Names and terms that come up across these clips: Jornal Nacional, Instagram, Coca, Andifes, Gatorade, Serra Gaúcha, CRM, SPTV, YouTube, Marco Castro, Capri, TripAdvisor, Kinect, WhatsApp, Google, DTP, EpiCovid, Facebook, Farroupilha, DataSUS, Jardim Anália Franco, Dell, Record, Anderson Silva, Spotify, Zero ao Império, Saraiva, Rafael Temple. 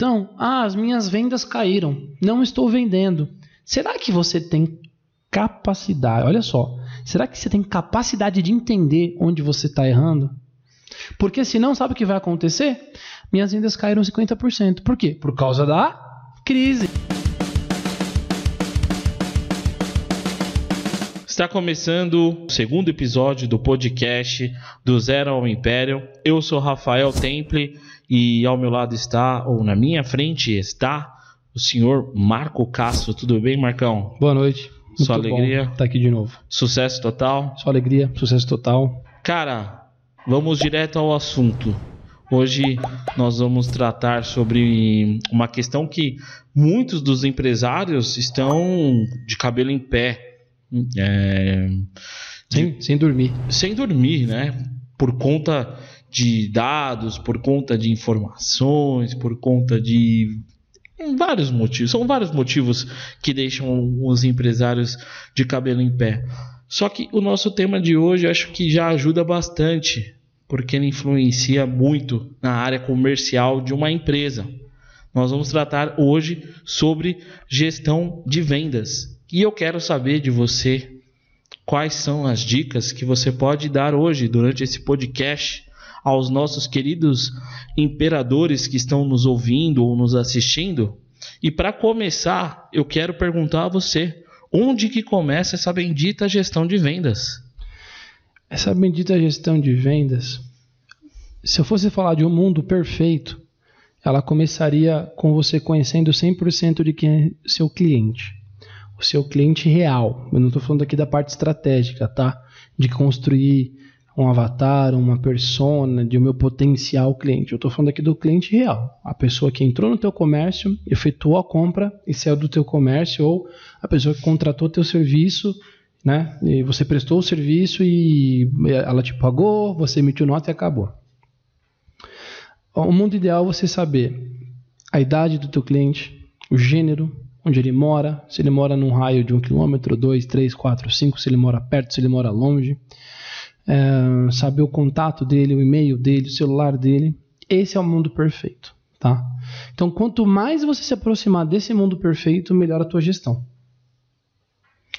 Então, as minhas vendas caíram, não estou vendendo. Será que você tem capacidade? Olha só, será que você tem capacidade de entender onde você está errando? Porque senão, sabe o que vai acontecer? Minhas vendas caíram 50%. Por quê? Por causa da crise. Está começando o segundo episódio do podcast do Zero ao Império. Eu sou Rafael Temple e ao meu lado está, ou na minha frente está, o senhor Marco Castro. Tudo bem, Marcão? Boa noite. Sua alegria. Bom tá aqui de novo. Sucesso total. Sua alegria, sucesso total. Cara, vamos direto ao assunto. Hoje nós vamos tratar sobre uma questão que muitos dos empresários estão de cabelo em pé. Sem dormir, né? Por conta de dados, por conta de informações, por conta de vários motivos. São vários motivos que deixam os empresários de cabelo em pé. Só que o nosso tema de hoje eu acho que já ajuda bastante, porque ele influencia muito na área comercial de uma empresa. Nós vamos tratar hoje sobre gestão de vendas. E eu quero saber de você quais são as dicas que você pode dar hoje, durante esse podcast, aos nossos queridos imperadores que estão nos ouvindo ou nos assistindo. E para começar, eu quero perguntar a você, onde que começa essa bendita gestão de vendas? Essa bendita gestão de vendas, se eu fosse falar de um mundo perfeito, ela começaria com você conhecendo 100% de quem é seu cliente. O seu cliente real. Eu não estou falando aqui da parte estratégica, tá? De construir um avatar, uma persona, de o meu potencial cliente. Eu estou falando aqui do cliente real. A pessoa que entrou no teu comércio, efetuou a compra e saiu do teu comércio, ou a pessoa que contratou teu serviço, né? E você prestou o serviço e ela te pagou, você emitiu nota e acabou. O mundo ideal é você saber a idade do teu cliente, o gênero, onde ele mora, se ele mora num raio de 1 km, 2, 3, 4, 5, se ele mora perto, se ele mora longe, saber o contato dele, o e-mail dele, o celular dele. Esse é o mundo perfeito, tá? Então, quanto mais você se aproximar desse mundo perfeito, melhor a tua gestão.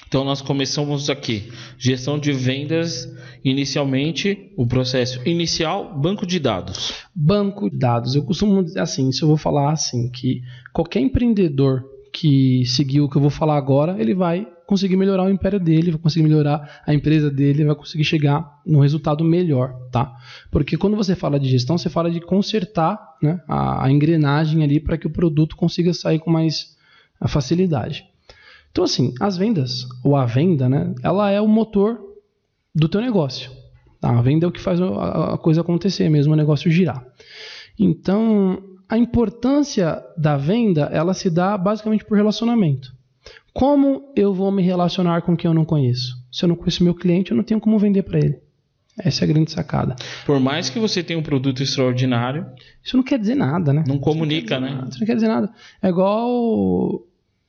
Então, nós começamos aqui, gestão de vendas, inicialmente, o processo inicial, banco de dados. Banco de dados, eu costumo dizer assim, isso eu vou falar assim, que qualquer empreendedor que seguir o que eu vou falar agora, ele vai conseguir melhorar o império dele, vai conseguir melhorar a empresa dele, vai conseguir chegar num resultado melhor, tá? Porque quando você fala de gestão, você fala de consertar, né, a engrenagem ali para que o produto consiga sair com mais facilidade. Então, assim, as vendas, ou a venda, né, ela é o motor do teu negócio. Tá? A venda é o que faz a coisa acontecer mesmo, o negócio girar. Então, a importância da venda, ela se dá basicamente por relacionamento. Como eu vou me relacionar com quem eu não conheço? Se eu não conheço meu cliente, eu não tenho como vender para ele. Essa é a grande sacada. Por mais que você tenha um produto extraordinário... Isso não quer dizer nada, né? Não comunica, né? Isso não quer dizer nada. É igual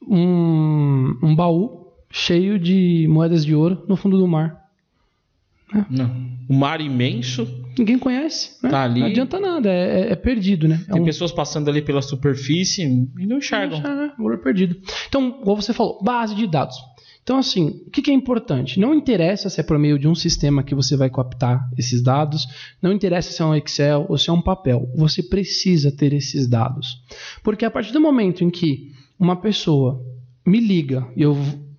um baú cheio de moedas de ouro no fundo do mar. É. Não. O mar imenso... Ninguém conhece, né? Tá ali. Não adianta nada, é perdido, né? Tem pessoas passando ali pela superfície e não enxergam. Ouro perdido. Então, como você falou, base de dados. Então, assim, o que é importante? Não interessa se é por meio de um sistema que você vai captar esses dados, não interessa se é um Excel ou se é um papel. Você precisa ter esses dados. Porque a partir do momento em que uma pessoa me liga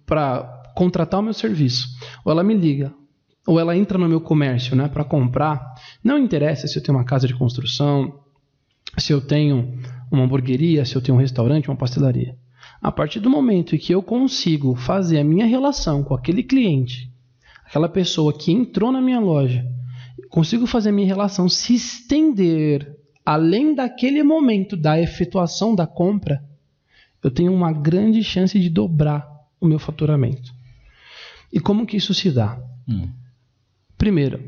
para contratar o meu serviço, ou ela me liga, ou ela entra no meu comércio, né, para comprar, não interessa se eu tenho uma casa de construção, se eu tenho uma hamburgueria, se eu tenho um restaurante, uma pastelaria. A partir do momento em que eu consigo fazer a minha relação com aquele cliente, aquela pessoa que entrou na minha loja, consigo fazer a minha relação se estender além daquele momento da efetuação da compra, eu tenho uma grande chance de dobrar o meu faturamento. E como que isso se dá? Primeiro,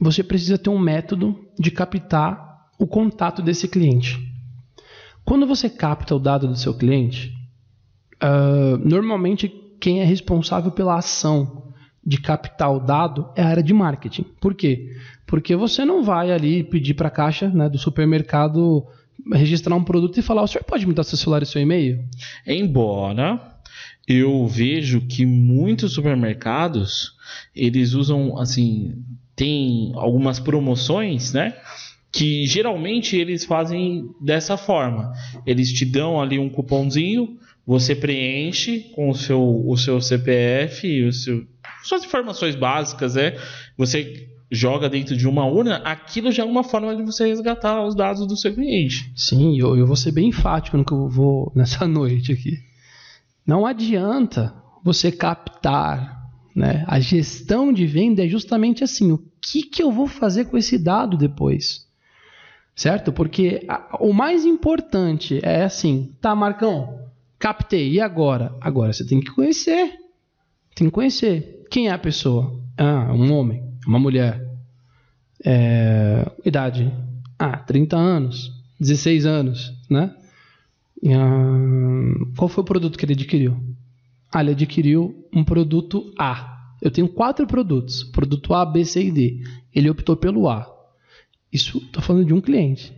você precisa ter um método de captar o contato desse cliente. Quando você capta o dado do seu cliente, normalmente quem é responsável pela ação de captar o dado é a área de marketing. Por quê? Porque você não vai ali pedir para a caixa, né, do supermercado registrar um produto e falar, o senhor pode me dar seu celular e seu e-mail? Embora eu vejo que muitos supermercados, eles usam, assim, tem algumas promoções, né? Que geralmente eles fazem dessa forma. Eles te dão ali um cupomzinho, você preenche com o seu CPF, suas informações básicas, né? Você joga dentro de uma urna, aquilo já é uma forma de você resgatar os dados do seu cliente. Sim, eu vou ser bem enfático no que eu vou nessa noite aqui. Não adianta você captar, né? A gestão de venda é justamente assim, o que eu vou fazer com esse dado depois? Certo? Porque o mais importante é assim, tá, Marcão, captei, e agora? Agora você tem que conhecer. Tem que conhecer. Quem é a pessoa? Ah, um homem. Uma mulher, idade, 30 anos, 16 anos, né? Qual foi o produto que ele adquiriu? Ah, ele adquiriu um produto A. Eu tenho 4 produtos, produto A, B, C e D. Ele optou pelo A. Isso, estou falando de um cliente.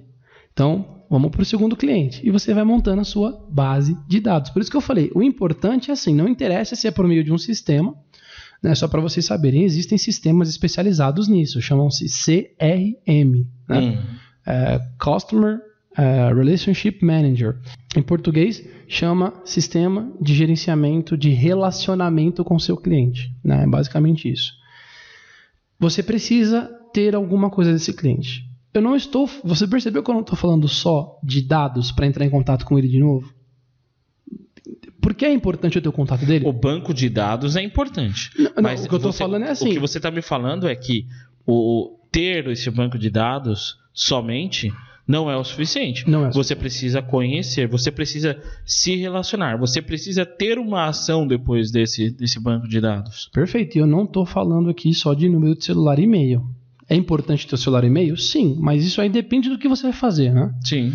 Então, vamos para o segundo cliente. E você vai montando a sua base de dados. Por isso que eu falei, o importante é assim, não interessa se é por meio de um sistema, né, só para vocês saberem, existem sistemas especializados nisso, chamam-se CRM, né? Customer Relationship Manager. Em português, chama Sistema de Gerenciamento de Relacionamento com seu cliente. Né? É basicamente isso. Você precisa ter alguma coisa desse cliente. Você percebeu que eu não estou falando só de dados para entrar em contato com ele de novo? Por que é importante o teu contato dele? O banco de dados é importante. Não, mas o que eu estou falando é assim. O que você está me falando é que ter esse banco de dados somente não é o suficiente. Não é o suficiente. Você precisa conhecer, você precisa se relacionar, você precisa ter uma ação depois desse banco de dados. Perfeito. E eu não estou falando aqui só de número de celular e e-mail. É importante ter o celular e e-mail? Sim, mas isso aí depende do que você vai fazer, né? Sim.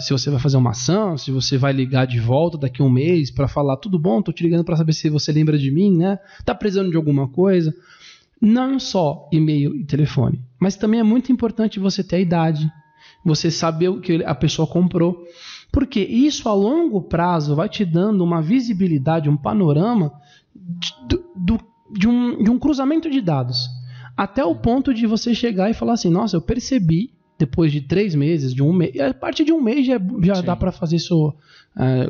Se você vai fazer uma ação, se você vai ligar de volta daqui a um mês para falar, tudo bom, tô te ligando para saber se você lembra de mim, né? Tá precisando de alguma coisa? Não só e-mail e telefone, mas também é muito importante você ter a idade, você saber o que a pessoa comprou, porque isso a longo prazo vai te dando uma visibilidade, um panorama de um cruzamento de dados. Até o ponto de você chegar e falar assim, nossa, eu percebi, depois de 3 meses, de um mês, a partir de um mês já dá para fazer isso,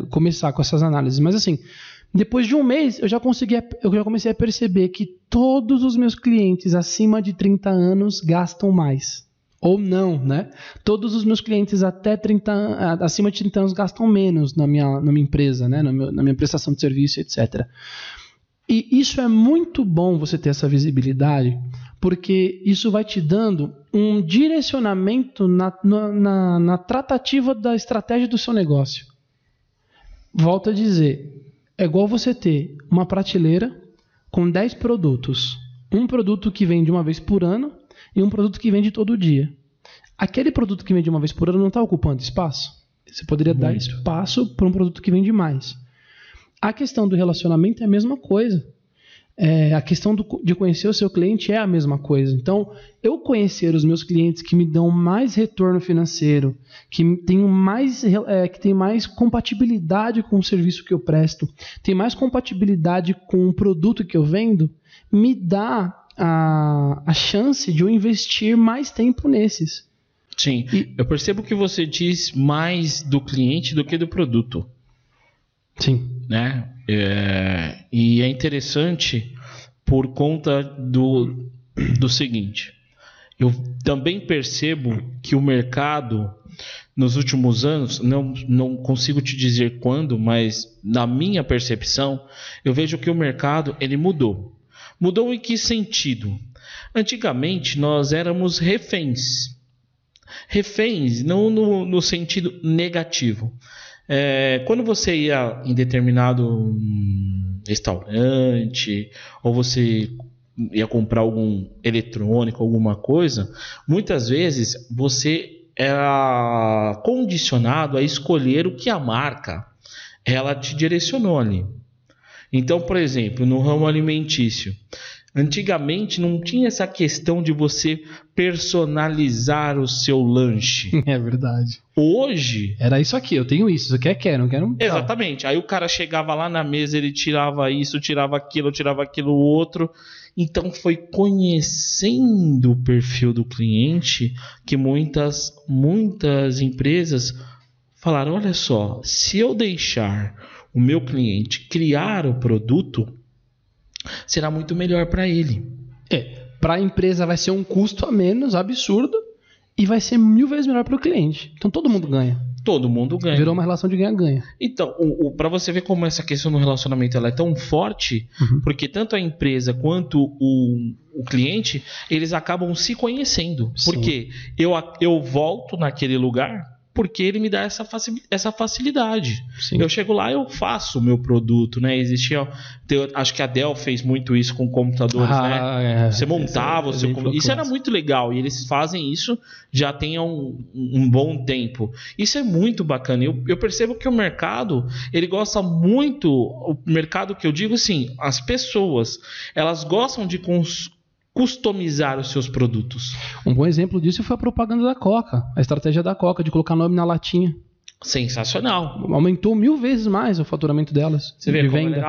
começar com essas análises. Mas assim, depois de um mês, eu já comecei a perceber que todos os meus clientes acima de 30 anos gastam mais. Ou não, né? Todos os meus clientes acima de 30 anos gastam menos na minha empresa, né? Na minha prestação de serviço, etc. E isso é muito bom você ter essa visibilidade, porque isso vai te dando um direcionamento na tratativa da estratégia do seu negócio. Volto a dizer, é igual você ter uma prateleira com 10 produtos. Um produto que vende uma vez por ano e um produto que vende todo dia. Aquele produto que vende uma vez por ano não está ocupando espaço. Você poderia dar espaço para um produto que vende mais. A questão do relacionamento é a mesma coisa. A questão de conhecer o seu cliente é a mesma coisa. Então, eu conhecer os meus clientes que me dão mais retorno financeiro, que tem mais compatibilidade com o serviço que eu presto, tem mais compatibilidade com o produto que eu vendo, me dá a chance de eu investir mais tempo nesses. Sim, eu percebo que você diz mais do cliente do que do produto. Sim. Né? E é interessante por conta do seguinte, eu também percebo que o mercado nos últimos anos, não consigo te dizer quando, mas na minha percepção, eu vejo que o mercado ele mudou. Mudou em que sentido? Antigamente nós éramos reféns. Reféns, não no sentido negativo. Quando você ia em determinado restaurante ou você ia comprar algum eletrônico, alguma coisa, muitas vezes você era condicionado a escolher o que a marca ela te direcionou ali. Então, por exemplo, no ramo alimentício, Antigamente não tinha essa questão de você personalizar o seu lanche. É verdade. Hoje... era isso aqui, eu tenho isso, você quer, não quer, não. Exatamente. Aí o cara chegava lá na mesa, ele tirava isso, tirava aquilo outro. Então foi conhecendo o perfil do cliente que muitas empresas falaram, olha só, se eu deixar o meu cliente criar o produto... será muito melhor para ele. Para a empresa vai ser um custo a menos absurdo e vai ser 1000 vezes melhor para o cliente. Então todo mundo ganha. Todo mundo ganha. Virou uma relação de ganha-ganha. Então, para você ver como essa questão do relacionamento ela é tão forte, porque tanto a empresa quanto o cliente, eles acabam se conhecendo. Sim. Porque eu volto naquele lugar... porque ele me dá essa facilidade. Sim. Eu chego lá, eu faço o meu produto, né? Existia, acho que a Dell fez muito isso com computadores, né? É, você montava o seu computador. Isso era muito legal. E eles fazem isso já tem um bom tempo. Isso é muito bacana. Eu percebo que o mercado, ele gosta muito... o mercado que eu digo, assim, as pessoas, elas gostam de customizar os seus produtos. Um bom exemplo disso foi a propaganda da Coca, a estratégia da Coca de colocar nome na latinha. Sensacional. Aumentou 1000 vezes mais o faturamento delas. Você vê,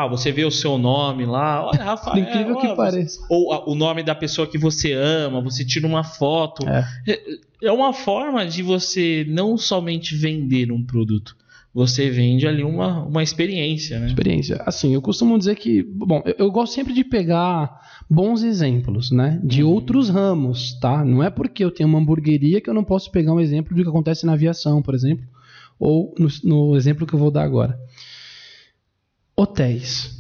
você vê o seu nome lá. Olha, Rafael. Incrível que pareça. Ou o nome da pessoa que você ama, você tira uma foto. É uma forma de você não somente vender um produto. Você vende ali uma experiência, né? Experiência. Assim, eu costumo dizer que... bom, eu gosto sempre de pegar bons exemplos, né? De outros ramos, tá? Não é porque eu tenho uma hamburgueria que eu não posso pegar um exemplo do que acontece na aviação, por exemplo. Ou no exemplo que eu vou dar agora. Hotéis.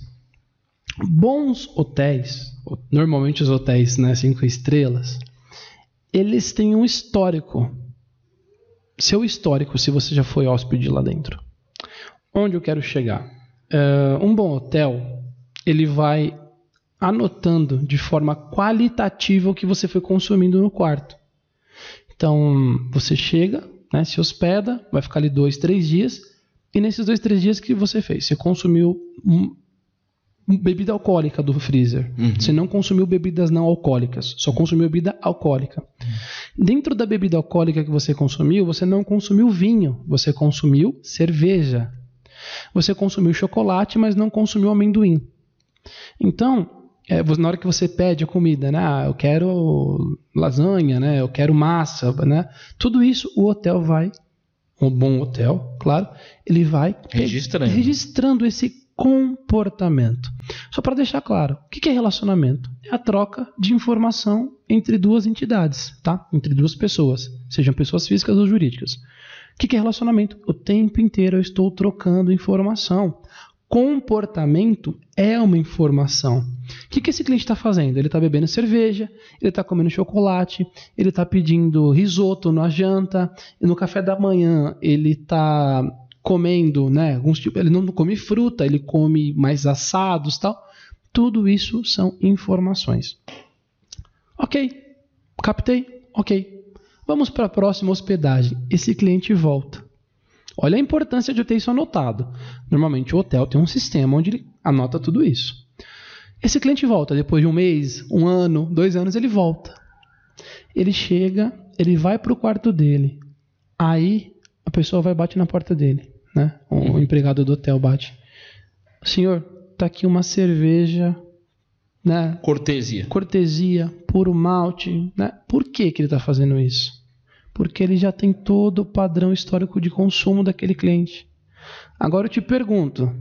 Bons hotéis, normalmente os hotéis, né? 5 estrelas, eles têm um histórico. Seu histórico, se você já foi hóspede lá dentro. Onde eu quero chegar? Um bom hotel, ele vai anotando de forma qualitativa o que você foi consumindo no quarto. Então, você chega, né, se hospeda, vai ficar ali 2, 3 dias, e nesses 2, 3 dias que você fez? Você consumiu bebida alcoólica do freezer. Você não consumiu bebidas não alcoólicas, só consumiu bebida alcoólica. Dentro da bebida alcoólica que você consumiu, você não consumiu vinho, você consumiu cerveja. Você consumiu chocolate, mas não consumiu amendoim. Então, na hora que você pede a comida, né? Eu quero lasanha, né? Eu quero massa, né? Tudo isso o hotel vai, um bom hotel, claro, ele vai registrando esse comportamento. Só para deixar claro, o que é relacionamento? É a troca de informação entre duas entidades, tá? Entre duas pessoas, sejam pessoas físicas ou jurídicas. O que é relacionamento? O tempo inteiro eu estou trocando informação. Comportamento é uma informação. O que esse cliente está fazendo? Ele está bebendo cerveja, ele está comendo chocolate, ele está pedindo risoto na janta, e no café da manhã ele está... comendo, né? Ele não come fruta, ele come mais assados e tal. Tudo isso são informações. Ok, captei? Ok. Vamos para a próxima hospedagem. Esse cliente volta. Olha a importância de eu ter isso anotado. Normalmente o hotel tem um sistema onde ele anota tudo isso. Esse cliente volta. Depois de 1 mês, 1 ano, 2 anos, ele volta. Ele chega, ele vai para o quarto dele. Aí... a pessoa vai bater na porta dele, né? O empregado do hotel bate. Senhor, tá aqui uma cerveja, né? Cortesia. Cortesia, puro malte, né? Por que ele tá fazendo isso? Porque ele já tem todo o padrão histórico de consumo daquele cliente. Agora eu te pergunto,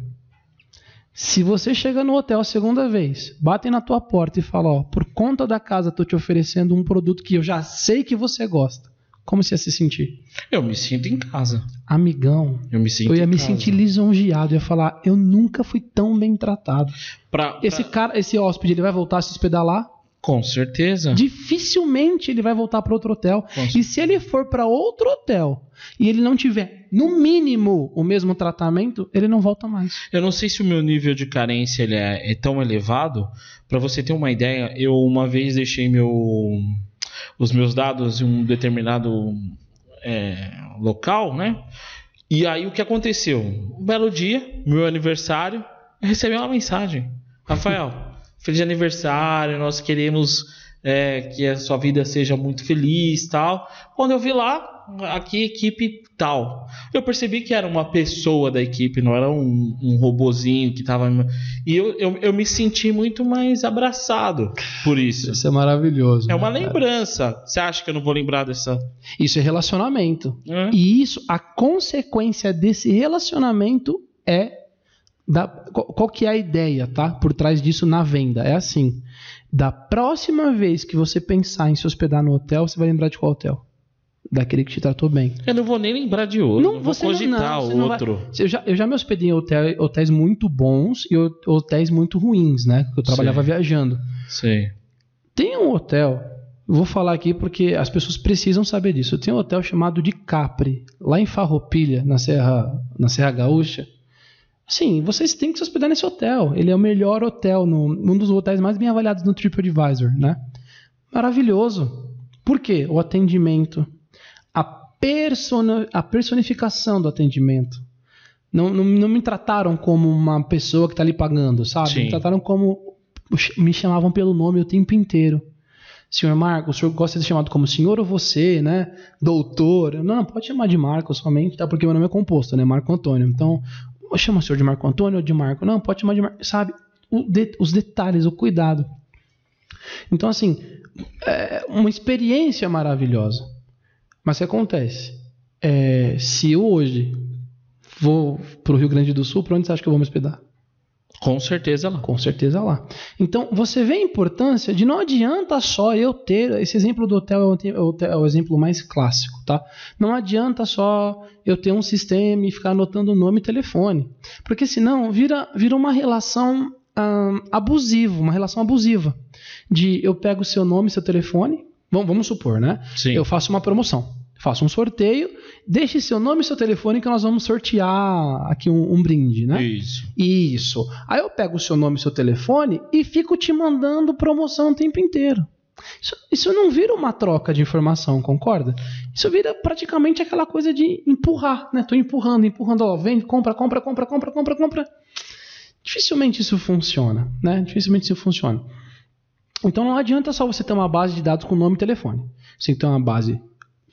se você chega no hotel a 2ª vez, batem na tua porta e falam, ó, por conta da casa tô te oferecendo um produto que eu já sei que você gosta. Como você ia se sentir? Eu me sinto em casa. Amigão. Eu ia me sentir lisonjeado. Eu ia falar, eu nunca fui tão bem tratado. Esse hóspede, ele vai voltar a se hospedar lá? Com certeza. Dificilmente ele vai voltar para outro hotel. E se ele for para outro hotel e ele não tiver, no mínimo, o mesmo tratamento, ele não volta mais. Eu não sei se o meu nível de carência ele é tão elevado. Para você ter uma ideia, eu uma vez deixei os meus dados em um determinado local, né? E aí o que aconteceu? Um belo dia, meu aniversário, eu recebi uma mensagem. Rafael, feliz aniversário, nós queremos que a sua vida seja muito feliz, tal. Quando eu vi lá, aqui equipe tal, eu percebi que era uma pessoa da equipe, não era um robozinho que tava... E eu me senti muito mais abraçado por isso. Isso é maravilhoso. É uma lembrança. Você acha que eu não vou lembrar dessa... Isso é relacionamento. E isso, a consequência desse relacionamento é... Qual que é a ideia, tá? Por trás disso na venda. É assim: da próxima vez que você pensar em se hospedar no hotel, você vai lembrar de qual hotel? Daquele que te tratou bem. Eu não vou nem lembrar de outro. Não vou cogitar outro. Eu já me hospedei em hotéis muito bons e hotéis muito ruins, né? Porque eu trabalhava viajando. Sim. Tem um hotel, vou falar aqui porque as pessoas precisam saber disso. Tem um hotel chamado de Capri, lá em Farroupilha, na Serra Gaúcha. Sim, vocês têm que se hospedar nesse hotel. Ele é o melhor hotel, um dos hotéis mais bem avaliados no TripAdvisor, né? Maravilhoso. Por quê? O atendimento, a personificação do atendimento. Não me trataram como uma pessoa que está ali pagando, sabe? Sim. Me trataram como... Me chamavam pelo nome o tempo inteiro. Senhor Marco, o senhor gosta de ser chamado como senhor ou você, né? Doutor. Não, pode chamar de Marco somente, tá? Porque meu nome é composto, né? Marco Antônio. Então... Chama o senhor de Marco Antônio ou de Marco? Não, pode chamar de Marco, sabe? Os detalhes, o cuidado. Então, assim, é uma experiência maravilhosa. Mas o que acontece? Se eu hoje vou pro Rio Grande do Sul, para onde você acha que eu vou me hospedar? Com certeza lá. Com certeza lá. Então, você vê a importância de... Não adianta só eu ter... Esse exemplo do hotel é o exemplo mais clássico, tá? Não adianta só eu ter um sistema e ficar anotando nome e telefone. Porque senão vira uma relação abusiva. Uma relação abusiva. De eu pego seu nome e seu telefone. Vamos supor, né? Sim. Eu faço uma promoção. Faço um sorteio, deixe seu nome e seu telefone que nós vamos sortear aqui um brinde, né? Isso. Aí eu pego o seu nome e seu telefone e fico te mandando promoção o tempo inteiro. Isso não vira uma troca de informação, concorda? Isso vira praticamente aquela coisa de empurrar, né? Tô empurrando, ó, vem, compra. Dificilmente isso funciona, né? Então não adianta só você ter uma base de dados com nome e telefone. Você tem que ter uma base...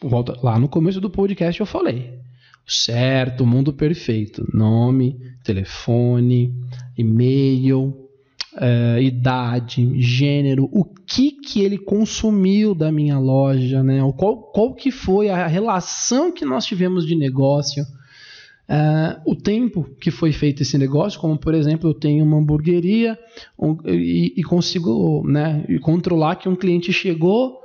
Volta lá no começo do podcast, eu falei. Certo, o mundo perfeito. Nome, telefone, e-mail, idade, gênero. O que ele consumiu da minha loja, né? Qual que foi a relação que nós tivemos de negócio. O tempo que foi feito esse negócio, como por exemplo, eu tenho uma hamburgueria e consigo, né, controlar que um cliente chegou...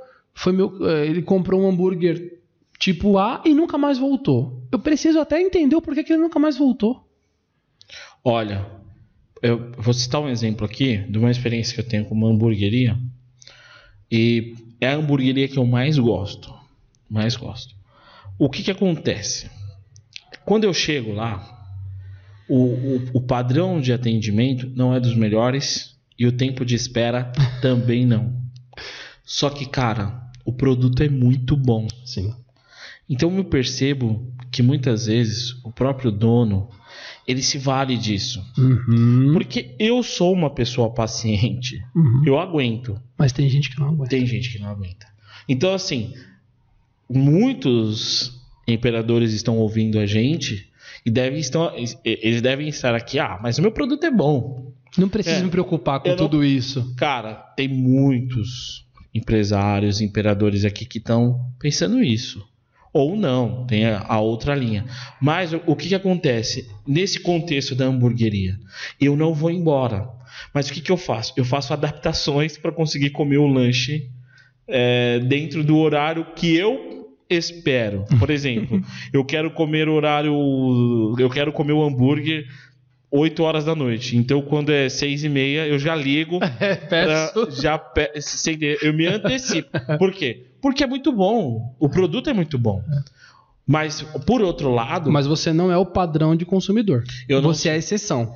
Ele comprou um hambúrguer tipo A e nunca mais voltou. Eu preciso até entender o porquê que ele nunca mais voltou. Olha, eu vou citar um exemplo aqui de uma experiência que eu tenho com uma hamburgueria. E é a hamburgueria que eu mais gosto. O que acontece? Quando eu chego lá, o padrão de atendimento não é dos melhores e o tempo de espera também não. Só que, cara, o produto é muito bom. Sim. Então eu percebo que muitas vezes o próprio dono, ele se vale disso. Uhum. Porque eu sou uma pessoa paciente. Uhum. Eu aguento. Mas tem gente que não aguenta. Então, assim, muitos imperadores estão ouvindo a gente e eles devem estar aqui. Ah, mas o meu produto é bom. Não preciso me preocupar com tudo isso. Cara, tem muitos... empresários, imperadores aqui que estão pensando isso. Ou não, tem a outra linha. Mas o que acontece? Nesse contexto da hamburgueria, eu não vou embora. Mas o que eu faço? Eu faço adaptações para conseguir comer o lanche dentro do horário que eu espero. Por exemplo, eu quero comer o hambúrguer 8 horas da noite. Então, quando é 6:30, eu já ligo. Eu me antecipo. Por quê? Porque é muito bom. O produto é muito bom. Mas, por outro lado... Mas você não é o padrão de consumidor. Você é a exceção.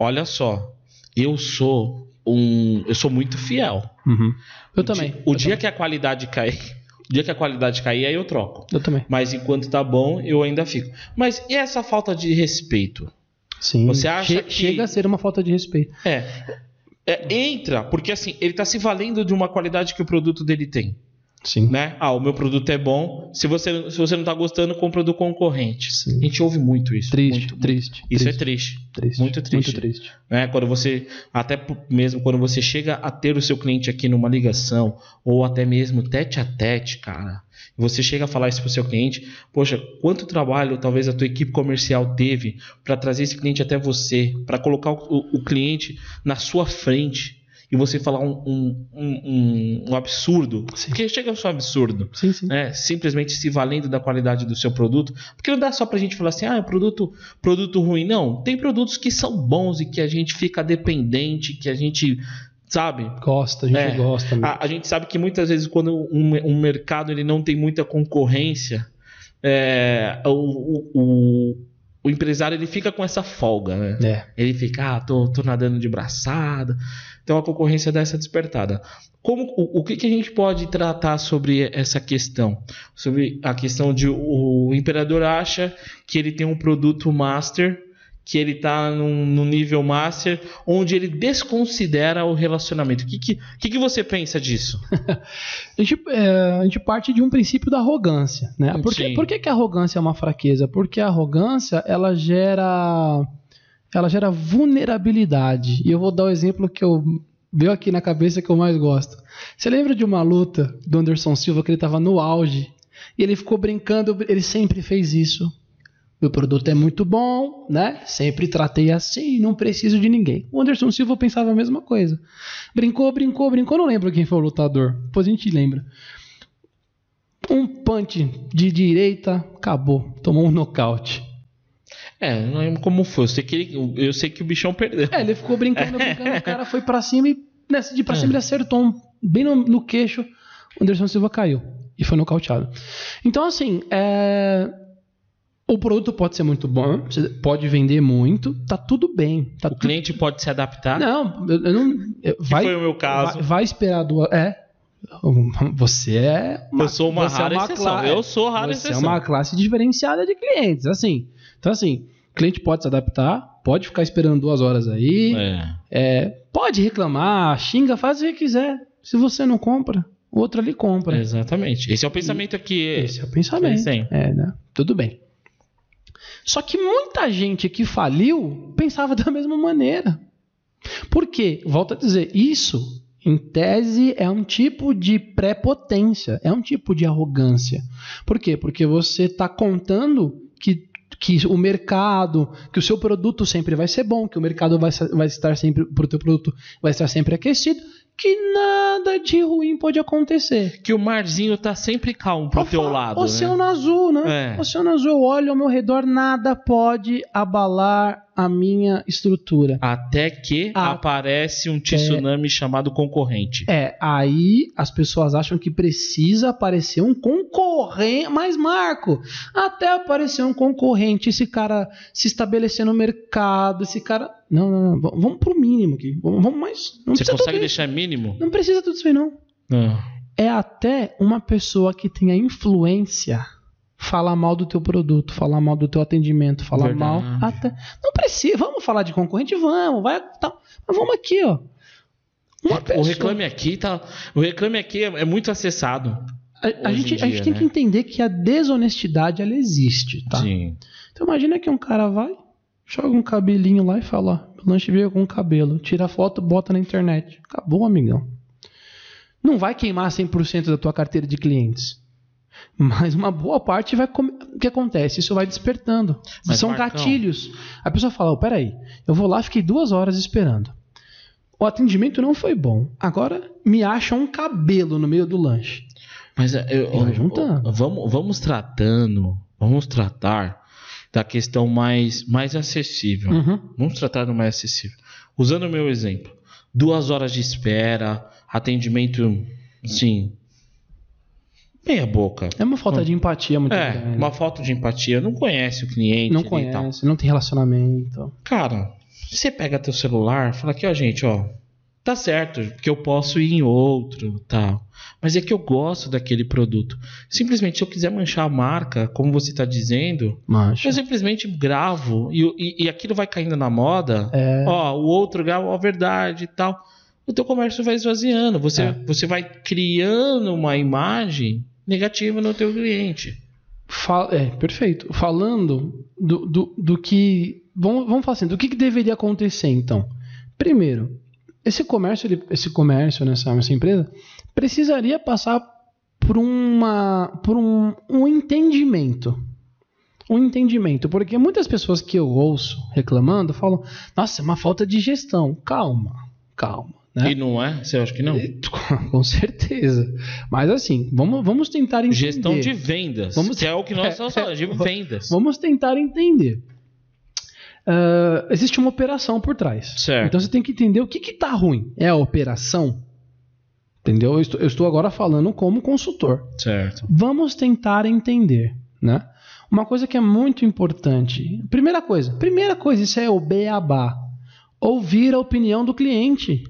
Olha só. Eu sou muito fiel. Uhum. Eu também. Que a qualidade cair... O dia que a qualidade cair, aí eu troco. Eu também. Mas, enquanto tá bom, eu ainda fico. Mas, e essa falta de respeito? Sim, você acha que chega a ser uma falta de respeito. entra, porque assim, ele está se valendo de uma qualidade que o produto dele tem. Sim. Né? Ah, o meu produto é bom. Se você não está gostando, compra do concorrente. Sim. A gente ouve muito isso. Triste. Isso é triste. Muito triste. Né? Quando você, até mesmo quando você chega a ter o seu cliente aqui numa ligação, ou até mesmo tete a tete, cara, você chega a falar isso para o seu cliente, poxa, quanto trabalho talvez a tua equipe comercial teve para trazer esse cliente até você, para colocar o cliente na sua frente. E você falar um absurdo. Sim. Porque chega a ser um absurdo. Sim, sim. Né? Simplesmente se valendo da qualidade do seu produto. Porque não dá só pra gente falar assim, ah, é produto ruim. Não, tem produtos que são bons e que a gente fica dependente, que a gente... sabe? Gosta, a gente gosta. Mesmo. A gente sabe que muitas vezes quando um mercado ele não tem muita concorrência, o empresário ele fica com essa folga, né? Ele fica, tô nadando de braçada. Então a concorrência dá essa despertada. Como, o que a gente pode tratar sobre essa questão? Sobre a questão de o imperador acha que ele tem um produto master, que ele está num nível master, onde ele desconsidera o relacionamento. O que você pensa disso? A gente parte de um princípio da arrogância, né? Por que a arrogância é uma fraqueza? Porque a arrogância ela gera vulnerabilidade. E eu vou dar o exemplo que veio aqui na cabeça que eu mais gosto. Você lembra de uma luta do Anderson Silva que ele estava no auge e ele ficou brincando, ele sempre fez isso. Meu produto é muito bom, né? Sempre tratei assim, não preciso de ninguém. O Anderson Silva pensava a mesma coisa. Brincou, não lembro quem foi o lutador. Depois a gente lembra. Um punch de direita, acabou. Tomou um nocaute. Não lembro como foi. Eu sei que o bichão perdeu. Ele ficou brincando, o cara foi pra cima e de pra cima ele acertou bem no queixo. O Anderson Silva caiu e foi nocauteado. Então assim, o produto pode ser muito bom, você pode vender muito, tá tudo bem. Cliente pode se adaptar? Não, eu não... foi o meu caso. Vai esperar duas... Você é... Eu sou uma rara exceção. Eu sou rara exceção. Você é uma classe diferenciada de clientes, assim. Então, assim, o cliente pode se adaptar, pode ficar esperando 2 horas aí, pode reclamar, xinga, faz o que quiser. Se você não compra... outro ali compra. Exatamente. Esse é o pensamento aqui. Esse é o pensamento. Né? Tudo bem. Só que muita gente que faliu pensava da mesma maneira. Por quê? Volto a dizer, isso, em tese, é um tipo de prepotência, é um tipo de arrogância. Por quê? Porque você está contando que o mercado, que o seu produto sempre vai ser bom, que o mercado vai estar sempre, pro teu produto vai estar sempre aquecido, que nada de ruim pode acontecer. Que o marzinho tá sempre calmo pro teu lado. Oceano azul, né? Oceano azul, eu olho ao meu redor, nada pode abalar a minha estrutura. Até que aparece um tsunami chamado concorrente. Aí as pessoas acham que precisa aparecer um concorrente. Mas, Marco, até aparecer um concorrente, esse cara se estabelecer no mercado, esse cara... Não. Vamos pro mínimo aqui. Vamos mais. Não. Você consegue deixar mínimo? Não precisa tudo isso aí, não. É até uma pessoa que tenha influência falar mal do teu produto, falar mal do teu atendimento, falar mal. Até... Não precisa. Vamos falar de concorrente? Vamos. Mas vamos aqui, ó. O Reclame Aqui tá. O Reclame Aqui é muito acessado. A gente tem que entender que a desonestidade ela existe, tá? Sim. Então imagina que um cara vai, joga um cabelinho lá e fala, ó, lanche veio com cabelo. Tira a foto, bota na internet. Acabou, amigão. Não vai queimar 100% da tua carteira de clientes. Mas uma boa parte vai... O que acontece? Isso vai despertando. Mas são gatilhos. A pessoa fala, peraí, eu vou lá, fiquei 2 horas esperando. O atendimento não foi bom. Agora me acha um cabelo no meio do lanche. Mas vamos tratar... da questão mais acessível. Uhum. Vamos tratar do mais acessível. Usando o meu exemplo. 2 horas de espera, atendimento, assim, meia boca. É uma falta de empatia muito grande. É, uma falta de empatia. Não conhece o cliente. Não conhece, e tal. Não tem relacionamento. Cara, você pega teu celular, fala aqui, ó, gente, ó, tá certo, porque eu posso ir em outro, tal. Mas é que eu gosto daquele produto. Simplesmente, se eu quiser manchar a marca, como você está dizendo, mancha. Eu simplesmente gravo e aquilo vai caindo na moda. Ó, o outro grava a verdade e tal. o teu comércio vai esvaziando. Você vai criando uma imagem negativa no teu cliente. Perfeito. Falando do que... Vamos falar assim, do que deveria acontecer, então. Primeiro, esse comércio nessa empresa precisaria passar por um entendimento. Um entendimento, porque muitas pessoas que eu ouço reclamando falam: nossa, é uma falta de gestão. Calma. Né? E não é? Você acha que não? Com certeza. Mas assim, vamos tentar entender. Gestão de vendas, que é o que nós estamos falando, de vendas. Vamos tentar entender. Existe uma operação por trás. Certo. Então você tem que entender o que está ruim. É a operação? Entendeu? Eu estou agora falando como consultor. Certo. Vamos tentar entender, né? Uma coisa que é muito importante. Primeira coisa, isso é o beabá. Ouvir a opinião do cliente.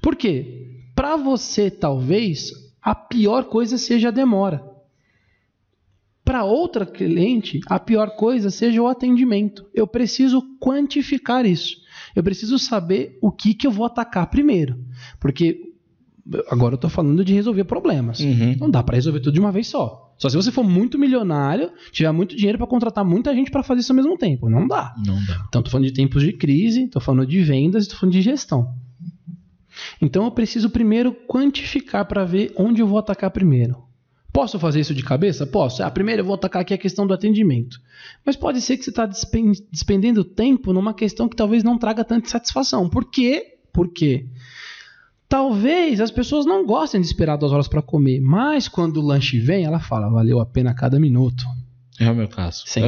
Por quê? Para você, talvez, a pior coisa seja a demora. Para outra cliente, a pior coisa seja o atendimento. Eu preciso quantificar isso. Eu preciso saber o que eu vou atacar primeiro. Porque agora eu estou falando de resolver problemas. Uhum. Não dá para resolver tudo de uma vez só. Só se você for muito milionário, tiver muito dinheiro para contratar muita gente para fazer isso ao mesmo tempo. Não dá. Então, estou falando de tempos de crise, estou falando de vendas, estou falando de gestão. Então, eu preciso primeiro quantificar para ver onde eu vou atacar primeiro. Posso fazer isso de cabeça? Posso. Primeiro eu vou atacar aqui a questão do atendimento. Mas pode ser que você está despendendo tempo numa questão que talvez não traga tanta satisfação. Por quê? Porque talvez as pessoas não gostem de esperar 2 horas para comer, mas quando o lanche vem, ela fala: valeu a pena cada minuto. É o meu caso. Você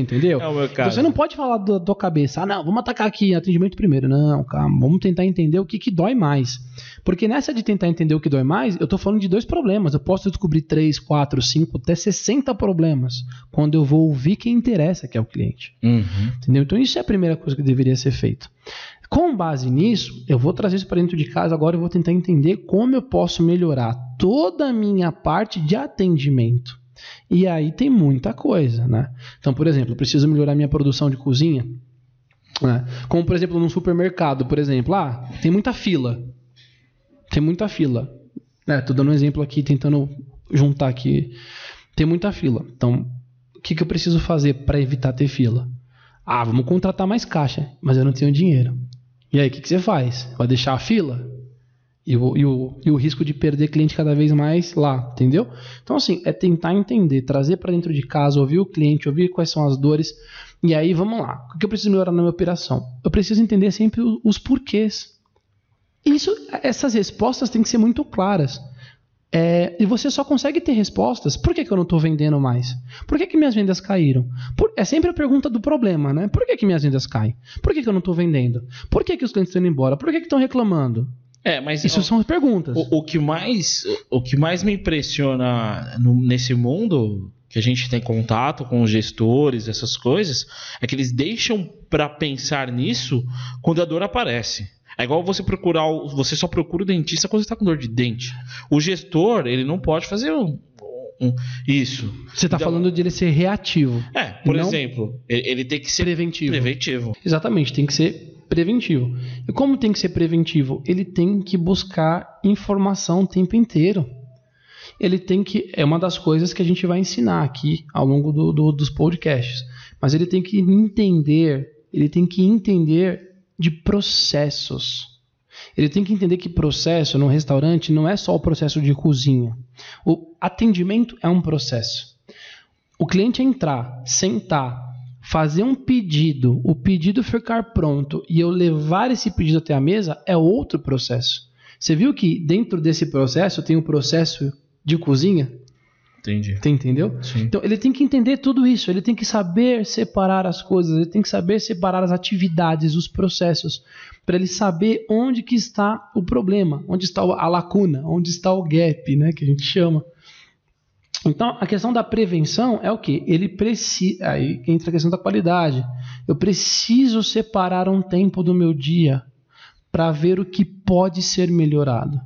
entendeu? É o meu caso. Então, você não pode falar da tua cabeça: ah, não, vamos atacar aqui atendimento primeiro. Não, calma, vamos tentar entender o que dói mais. Porque nessa de tentar entender o que dói mais, eu tô falando de 2 problemas. Eu posso descobrir 3, 4, 5, até 60 problemas quando eu vou ouvir quem interessa, que é o cliente. Uhum. Entendeu? Então isso é a primeira coisa que deveria ser feito. Com base nisso, eu vou trazer isso para dentro de casa agora e vou tentar entender como eu posso melhorar toda a minha parte de atendimento. E aí tem muita coisa, né? Então, por exemplo, eu preciso melhorar minha produção de cozinha, né? Como, por exemplo, num supermercado, por exemplo. Tem muita fila. Tô dando um exemplo aqui, tentando juntar aqui. Tem muita fila. Então, o que eu preciso fazer para evitar ter fila? Vamos contratar mais caixa, mas eu não tenho dinheiro. E aí, o que você faz? Vai deixar a fila? E o risco de perder cliente cada vez mais lá, entendeu? Então, assim, é tentar entender, trazer para dentro de casa, ouvir o cliente, ouvir quais são as dores. E aí, vamos lá. O que eu preciso melhorar na minha operação? Eu preciso entender sempre os porquês. Essas respostas têm que ser muito claras. E você só consegue ter respostas. Por que eu não estou vendendo mais? Por que minhas vendas caíram? É sempre a pergunta do problema, né? Por que minhas vendas caem? Por que eu não estou vendendo? Por que os clientes estão indo embora? Por que estão reclamando? Mas isso são as perguntas. O que mais me impressiona nesse mundo, que a gente tem contato com os gestores, essas coisas, é que eles deixam para pensar nisso quando a dor aparece. É igual você só procura o dentista quando você está com dor de dente. O gestor, ele não pode fazer isso. Você está falando de ele ser reativo. Por exemplo, ele tem que ser preventivo. Exatamente, tem que ser preventivo. E como tem que ser preventivo? Ele tem que buscar informação o tempo inteiro. Ele tem que... É uma das coisas que a gente vai ensinar aqui ao longo dos podcasts. Mas ele tem que entender... de processos. Ele tem que entender que processo num restaurante não é só o processo de cozinha. O atendimento é um processo. O cliente entrar, sentar, fazer um pedido, o pedido ficar pronto e eu levar esse pedido até a mesa é outro processo. Você viu que dentro desse processo tem o processo de cozinha? Entendi. Entendeu? Sim. Então ele tem que entender tudo isso, ele tem que saber separar as coisas, ele tem que saber separar as atividades, os processos, para ele saber onde que está o problema, onde está a lacuna, onde está o gap, né, que a gente chama. Então a questão da prevenção é o quê? Aí entra a questão da qualidade. Eu preciso separar um tempo do meu dia para ver o que pode ser melhorado.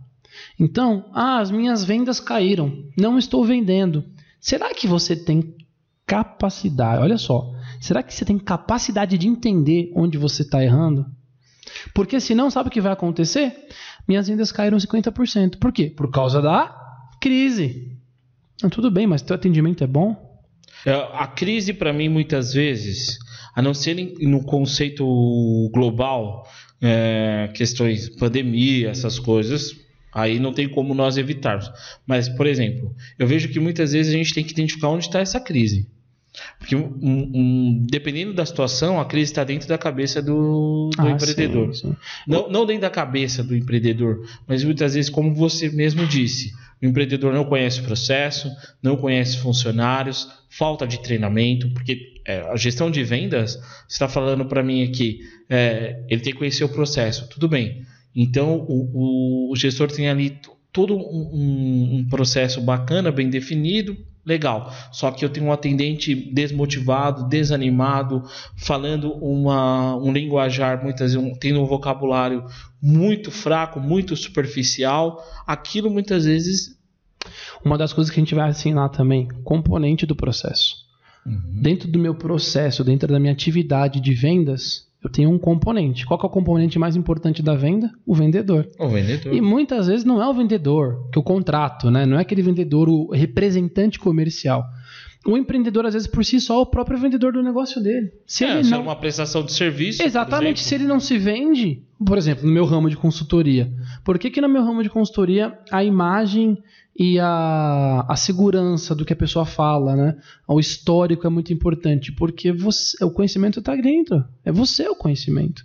Então, as minhas vendas caíram, não estou vendendo. Será que você tem capacidade? Olha só, será que você tem capacidade de entender onde você está errando? Porque senão, sabe o que vai acontecer? Minhas vendas caíram 50%. Por quê? Por causa da crise. Então, tudo bem, mas teu atendimento é bom? A crise, para mim, muitas vezes, a não ser no conceito global, questões, pandemia, essas coisas, aí não tem como nós evitarmos. Mas, por exemplo, eu vejo que muitas vezes a gente tem que identificar onde está essa crise. Porque, dependendo da situação, a crise está dentro da cabeça do empreendedor. Sim, sim. Não dentro da cabeça do empreendedor, mas muitas vezes, como você mesmo disse, o empreendedor não conhece o processo, não conhece funcionários, falta de treinamento, porque a gestão de vendas, você está falando para mim aqui, ele tem que conhecer o processo, tudo bem. Então, o gestor tem ali todo um processo bacana, bem definido, legal, só que eu tenho um atendente desmotivado, desanimado, falando um linguajar, muitas vezes tendo um vocabulário muito fraco, muito superficial, aquilo muitas vezes... Uma das coisas que a gente vai ensinar também, componente do processo. Uhum. Dentro do meu processo, dentro da minha atividade de vendas, eu tenho um componente. Qual que é o componente mais importante da venda? O vendedor. O vendedor. E muitas vezes não é o vendedor que eu contrato, né? Não é aquele vendedor, o representante comercial. O empreendedor, às vezes, por si só, é o próprio vendedor do negócio dele. Se ele não... é uma prestação de serviço. Exatamente. Se ele não se vende, por exemplo, no meu ramo de consultoria. Por que no meu ramo de consultoria a imagem e a segurança do que a pessoa fala, né? O histórico é muito importante, porque o conhecimento está dentro. É você o conhecimento.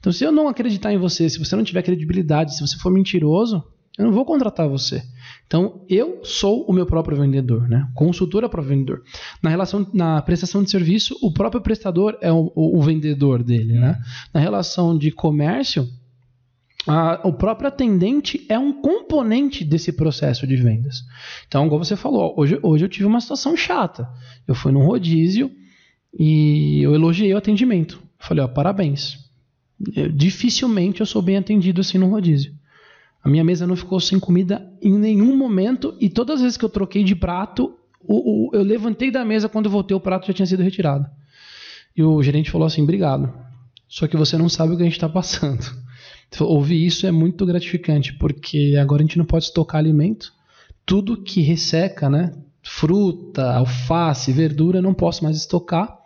Então, se eu não acreditar em você, se você não tiver credibilidade, se você for mentiroso, eu não vou contratar você. Então, eu sou o meu próprio vendedor, né? Consultor é o próprio vendedor. Na prestação de serviço, o próprio prestador é o vendedor dele, né? Na relação de comércio, o próprio atendente é um componente desse processo de vendas. Então, como você falou, hoje eu tive uma situação chata. Eu fui num rodízio e eu elogiei o atendimento. Eu falei, parabéns. Dificilmente eu sou bem atendido assim num rodízio. A minha mesa não ficou sem comida em nenhum momento e todas as vezes que eu troquei de prato, eu levantei da mesa, quando eu voltei o prato já tinha sido retirado. E o gerente falou assim, obrigado, só que você não sabe o que a gente está passando. Ouvir isso é muito gratificante, porque agora a gente não pode estocar alimento, tudo que resseca, né? Fruta, alface, verdura, não posso mais estocar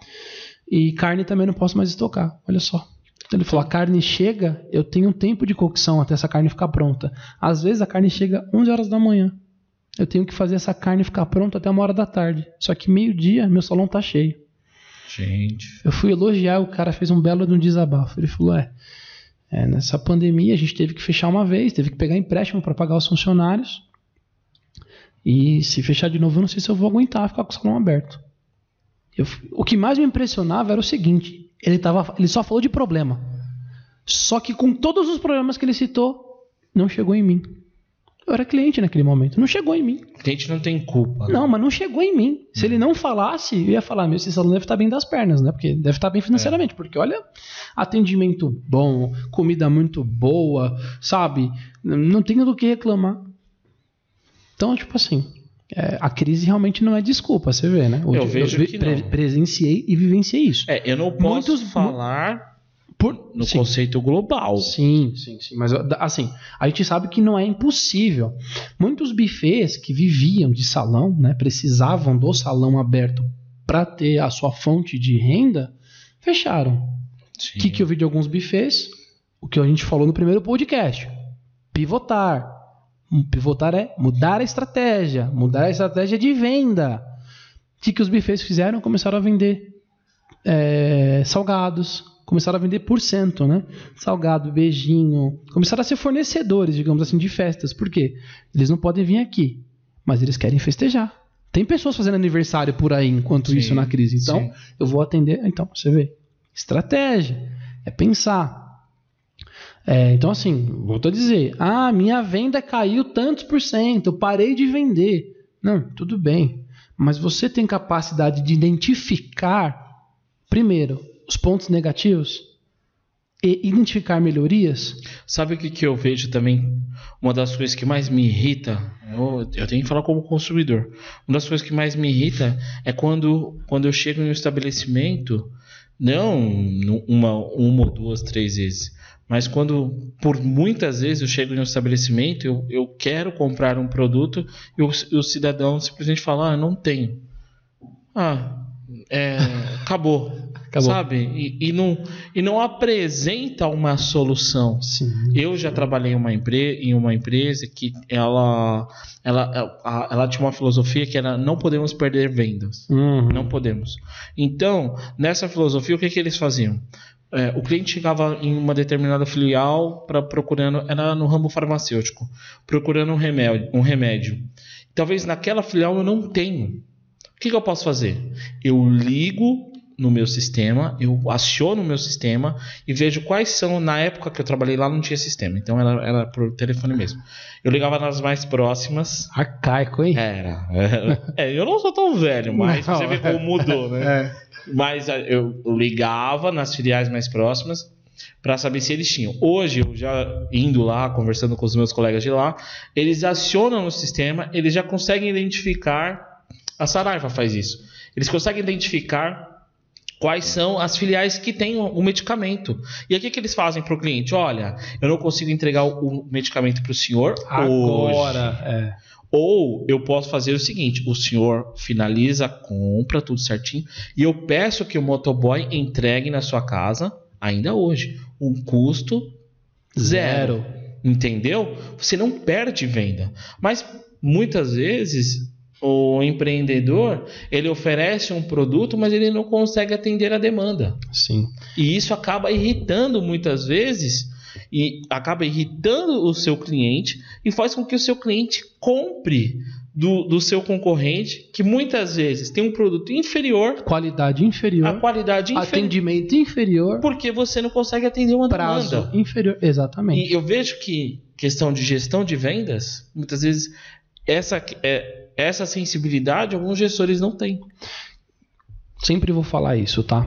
e carne também não posso mais estocar, olha só. Ele falou, a carne chega, eu tenho um tempo de cocção até essa carne ficar pronta. Às vezes a carne chega 11 horas da manhã. Eu tenho que fazer essa carne ficar pronta até 1h da tarde. Só que meio-dia, meu salão tá cheio. Gente. Eu fui elogiar, o cara fez um belo de um desabafo. Ele falou, nessa pandemia a gente teve que fechar uma vez, teve que pegar empréstimo para pagar os funcionários. E se fechar de novo, eu não sei se eu vou aguentar ficar com o salão aberto. O que mais me impressionava era o seguinte... Ele só falou de problema. Só que com todos os problemas que ele citou, não chegou em mim. Eu era cliente naquele momento, não chegou em mim. O cliente não tem culpa. Não, mas não chegou em mim. Se ele não falasse, eu ia falar, esse salão deve estar bem das pernas, né? Porque deve estar bem financeiramente. Porque olha, atendimento bom, comida muito boa, sabe? Não tenho do que reclamar. Então, tipo assim... a crise realmente não é desculpa, você vê, né? Hoje, eu presenciei e vivenciei isso. Eu não posso falar no sim. Conceito global. Sim, sim, sim. Mas assim, a gente sabe que não é impossível. Muitos bufês que viviam de salão, né, precisavam do salão aberto para ter a sua fonte de renda, fecharam. O que eu vi de alguns bufês? O que a gente falou no primeiro podcast. Pivotar. Pivotar é mudar a estratégia de venda. O que os bufês fizeram? Começaram a vender salgados, começaram a vender por cento, né? Salgado, beijinho, começaram a ser fornecedores, digamos assim, de festas. Por quê? Eles não podem vir aqui, mas eles querem festejar. Tem pessoas fazendo aniversário por aí enquanto sim, isso na crise. Então, sim. Eu vou atender. Então, você vê, estratégia é pensar. Então assim, volto a dizer, minha venda caiu tantos por cento, eu parei de vender. Não, tudo bem, mas você tem capacidade de identificar, primeiro, os pontos negativos e identificar melhorias? Sabe o que eu vejo também? Uma das coisas que mais me irrita, eu tenho que falar como consumidor, uma das coisas que mais me irrita é quando eu chego em um estabelecimento Não uma ou duas, três vezes. Mas quando, por muitas vezes, eu chego em um estabelecimento, eu quero comprar um produto e o cidadão simplesmente fala, não tenho. Acabou. Sabe? E não apresenta uma solução. Sim. Eu já trabalhei em uma empresa que ela tinha uma filosofia que era não podemos perder vendas. Uhum. Não podemos. Então, nessa filosofia, o que eles faziam? O cliente chegava em uma determinada filial era no ramo farmacêutico, procurando um remédio. Talvez naquela filial eu não tenho. O que eu posso fazer? Eu ligo no meu sistema, eu aciono o meu sistema e vejo quais são. Na época que eu trabalhei lá não tinha sistema, então era por telefone mesmo. Eu ligava nas mais próximas. Arcaico, hein? Era. Eu não sou tão velho, mas não. Você vê como mudou, né? Mas eu ligava nas filiais mais próximas para saber se eles tinham. Hoje, eu já indo lá, conversando com os meus colegas de lá, eles acionam no sistema, eles já conseguem identificar. A Saraiva faz isso. Eles conseguem identificar quais são as filiais que têm o medicamento. E aí, o que eles fazem para o cliente? Olha, eu não consigo entregar o medicamento para o senhor agora. Hoje. Ou eu posso fazer o seguinte, o senhor finaliza a compra, tudo certinho, e eu peço que o motoboy entregue na sua casa, ainda hoje, um custo zero. Entendeu? Você não perde venda. Mas, muitas vezes, o empreendedor, ele oferece um produto, mas ele não consegue atender a demanda. Sim. E isso acaba irritando, muitas vezes, e acaba irritando o seu cliente e faz com que o seu cliente compre do seu concorrente, que muitas vezes tem um produto inferior, qualidade inferior, atendimento inferior, porque você não consegue atender uma prazo demanda. Prazo inferior, exatamente. E eu vejo que questão de gestão de vendas, muitas vezes essa sensibilidade alguns gestores não têm. Sempre vou falar isso, tá?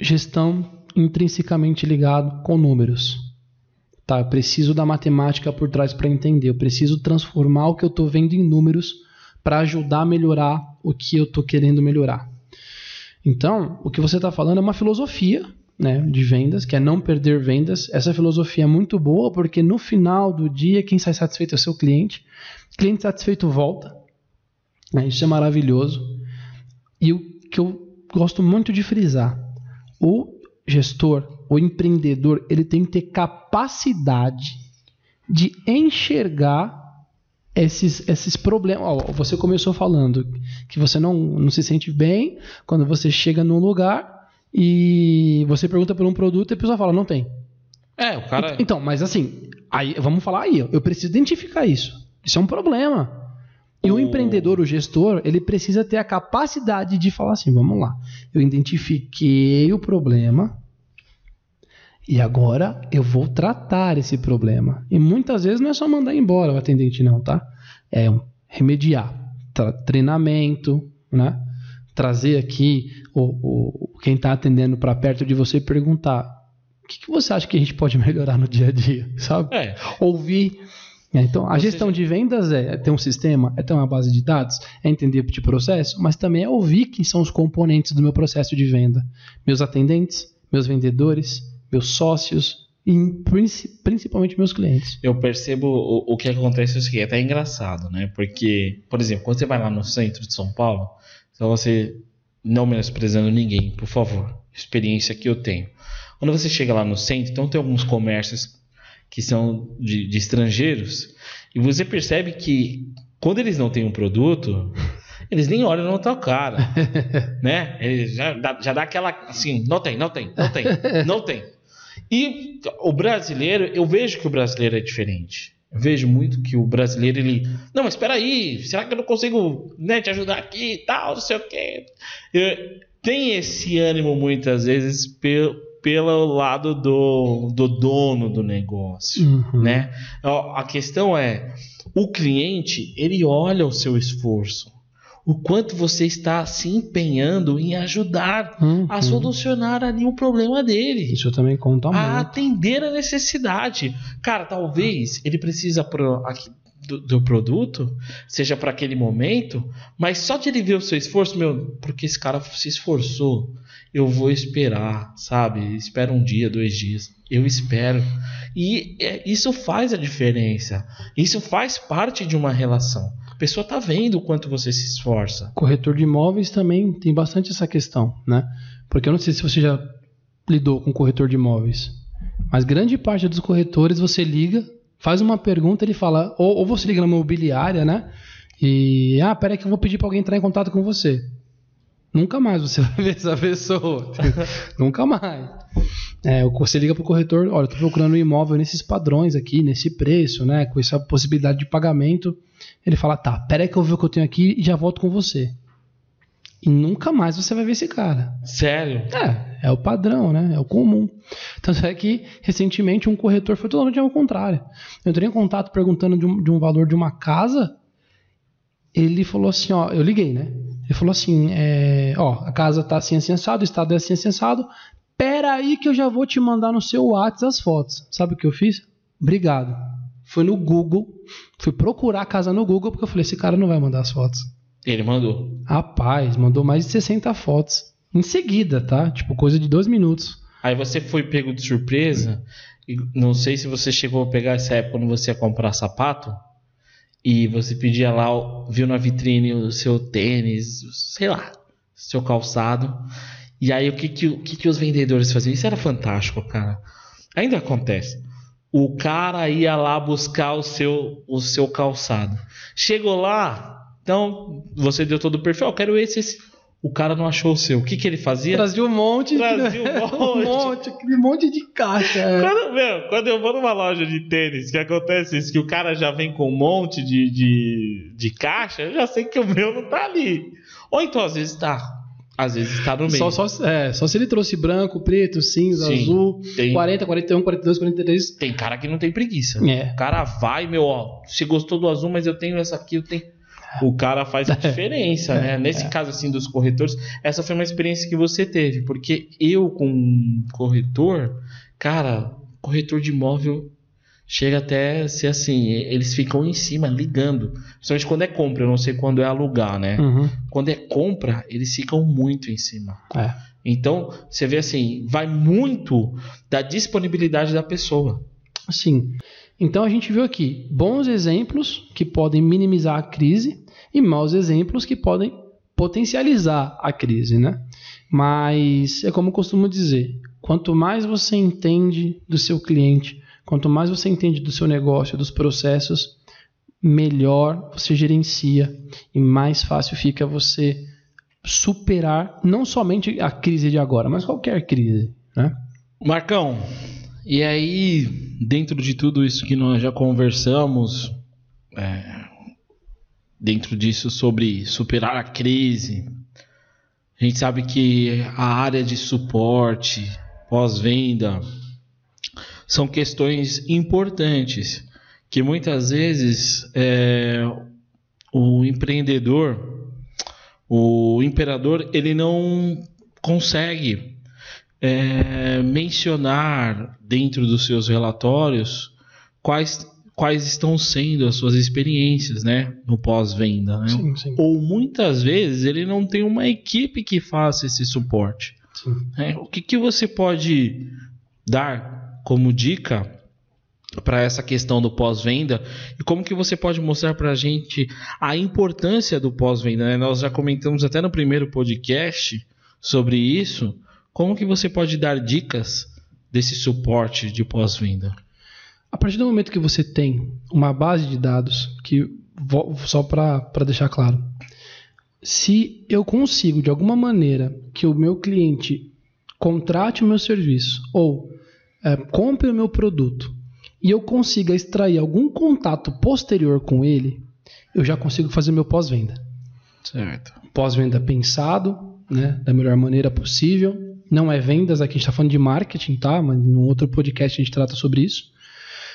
Gestão intrinsecamente ligado com números. Tá, eu preciso da matemática por trás para entender. Eu preciso transformar o que eu estou vendo em números para ajudar a melhorar o que eu estou querendo melhorar. Então, o que você está falando é uma filosofia, né, de vendas, que é não perder vendas. Essa filosofia é muito boa porque no final do dia quem sai satisfeito é o seu cliente. Cliente satisfeito volta. Né, isso é maravilhoso. E o que eu gosto muito de frisar, o gestor, o empreendedor, ele tem que ter capacidade de enxergar esses problemas. Ó, você começou falando que você não se sente bem quando você chega num lugar e você pergunta por um produto e a pessoa fala, não tem. O cara... Então, mas assim, aí, vamos falar aí, eu preciso identificar isso. Isso é um problema. E o empreendedor, o gestor, ele precisa ter a capacidade de falar assim, vamos lá, eu identifiquei o problema e agora eu vou tratar esse problema. E muitas vezes não é só mandar embora o atendente não, tá? É remediar, treinamento, né? Trazer aqui quem está atendendo para perto de você e perguntar, o que você acha que a gente pode melhorar no dia a dia, sabe? Ouvir... Então, a gestão de vendas é ter um sistema, é ter uma base de dados, é entender o processo, mas também é ouvir quem são os componentes do meu processo de venda. Meus atendentes, meus vendedores, meus sócios e principalmente meus clientes. Eu percebo o que acontece, isso aqui é até engraçado, né? Porque, por exemplo, quando você vai lá no centro de São Paulo, então você, não menosprezando ninguém, por favor, experiência que eu tenho. Quando você chega lá no centro, então tem alguns comércios que são de estrangeiros, e você percebe que quando eles não têm um produto, eles nem olham na tua cara, né? Eles já dá aquela assim, não tem. E o brasileiro, eu vejo que o brasileiro é diferente. Eu vejo muito que o brasileiro, ele... Não, mas espera aí, será que eu não consigo, né, te ajudar aqui e tal, não sei o quê. Tem esse ânimo, muitas vezes, pelo lado do dono do negócio, uhum, né? A questão é, o cliente, ele olha o seu esforço, o quanto você está se empenhando em ajudar, uhum, a solucionar ali o problema dele. Isso também conta muito. A atender a necessidade. Cara, talvez ele precisa do produto, seja para aquele momento, mas só de ele ver o seu esforço, meu, porque esse cara se esforçou, eu vou esperar, sabe? Espera um dia, 2 dias, eu espero. E isso faz a diferença, isso faz parte de uma relação. A pessoa está vendo o quanto você se esforça. Corretor de imóveis também tem bastante essa questão, né? Porque eu não sei se você já lidou com corretor de imóveis, mas grande parte dos corretores você liga, faz uma pergunta, ele fala, ou você liga na imobiliária, né? E, peraí que eu vou pedir para alguém entrar em contato com você. Nunca mais você vai ver essa pessoa. Nunca mais. Você liga pro corretor, olha, estou procurando um imóvel nesses padrões aqui, nesse preço, né? Com essa possibilidade de pagamento. Ele fala, tá, peraí que eu vou ver o que eu tenho aqui e já volto com você. E nunca mais você vai ver esse cara. Sério? É o padrão, né? É o comum. Tanto é que, recentemente, um corretor foi totalmente ao contrário. Eu entrei em contato perguntando de um valor de uma casa. Ele falou assim, ó, eu liguei, né? Ele falou assim, a casa tá assim, assim, assado, o estado é assim, assim, assado. Pera aí que eu já vou te mandar no seu WhatsApp as fotos. Sabe o que eu fiz? Obrigado. Fui no Google, fui procurar a casa no Google, porque eu falei, esse cara não vai mandar as fotos. Ele mandou. Rapaz, mandou mais de 60 fotos. Em seguida, tá? Tipo, coisa de 2 minutos. Aí você foi pego de surpresa. E não sei se você chegou a pegar essa época quando você ia comprar sapato. E você pedia lá, viu na vitrine o seu tênis, sei lá, seu calçado. E aí o que os vendedores faziam? Isso era fantástico, cara. Ainda acontece. O cara ia lá buscar o seu calçado. Chegou lá, então você deu todo o perfil. Eu quero esse. O cara não achou o seu. O que que ele fazia? Trazia um monte. Aquele monte de caixa. Quando eu vou numa loja de tênis, que acontece isso, que o cara já vem com um monte de caixa, eu já sei que o meu não tá ali. Ou então, às vezes tá. Às vezes tá no meio. Só se ele trouxe branco, preto, cinza, sim, azul, tem... 40, 41, 42, 43. Tem cara que não tem preguiça. O cara vai, você gostou do azul, mas eu tenho essa aqui, eu tenho... O cara faz a diferença, né? Nesse caso, assim, dos corretores, essa foi uma experiência que você teve. Porque eu, com um corretor, cara, corretor de imóvel chega até a ser assim, eles ficam em cima, ligando. Principalmente quando é compra, eu não sei quando é alugar, né? Uhum. Quando é compra, eles ficam muito em cima. Então, você vê assim, vai muito da disponibilidade da pessoa. Sim. Então, a gente viu aqui bons exemplos que podem minimizar a crise e maus exemplos que podem potencializar a crise, né? Mas é como eu costumo dizer, quanto mais você entende do seu cliente, quanto mais você entende do seu negócio, dos processos, melhor você gerencia e mais fácil fica você superar não somente a crise de agora, mas qualquer crise, né? Marcão, e aí... Dentro de tudo isso que nós já conversamos, dentro disso sobre superar a crise, a gente sabe que a área de suporte, pós-venda, são questões importantes, que muitas vezes o empreendedor, o imperador, ele não consegue mencionar dentro dos seus relatórios quais estão sendo as suas experiências, né, no pós-venda, né? Sim, sim. Ou muitas vezes ele não tem uma equipe que faça esse suporte. O que você pode dar como dica para essa questão do pós-venda e como que você pode mostrar para a gente a importância do pós-venda, né? Nós já comentamos até no primeiro podcast sobre isso. Como que você pode dar dicas desse suporte de pós-venda? A partir do momento que você tem uma base de dados, que só para deixar claro, se eu consigo de alguma maneira que o meu cliente contrate o meu serviço ou compre o meu produto e eu consiga extrair algum contato posterior com ele, eu já consigo fazer meu pós-venda. Certo. Pós-venda pensado, né, da melhor maneira possível. Não é vendas, aqui a gente está falando de marketing, tá? Mas num outro podcast a gente trata sobre isso.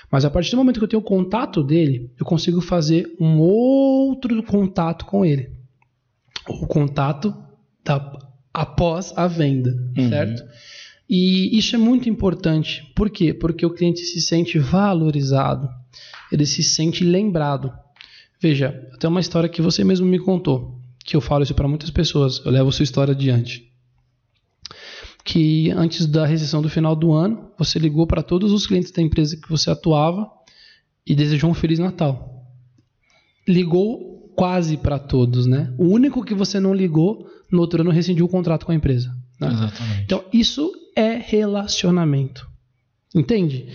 Mas a partir do momento que eu tenho contato dele, eu consigo fazer um outro contato com ele. O contato após a venda, certo? E isso é muito importante. Por quê? Porque o cliente se sente valorizado, ele se sente lembrado. Veja, até uma história que você mesmo me contou, que eu falo isso para muitas pessoas, eu levo a sua história adiante. Que antes da recessão do final do ano, você ligou para todos os clientes da empresa que você atuava e desejou um Feliz Natal. Ligou quase para todos, né? O único que você não ligou, no outro ano rescindiu o contrato com a empresa. Né? Exatamente. Então, isso é relacionamento. Entende?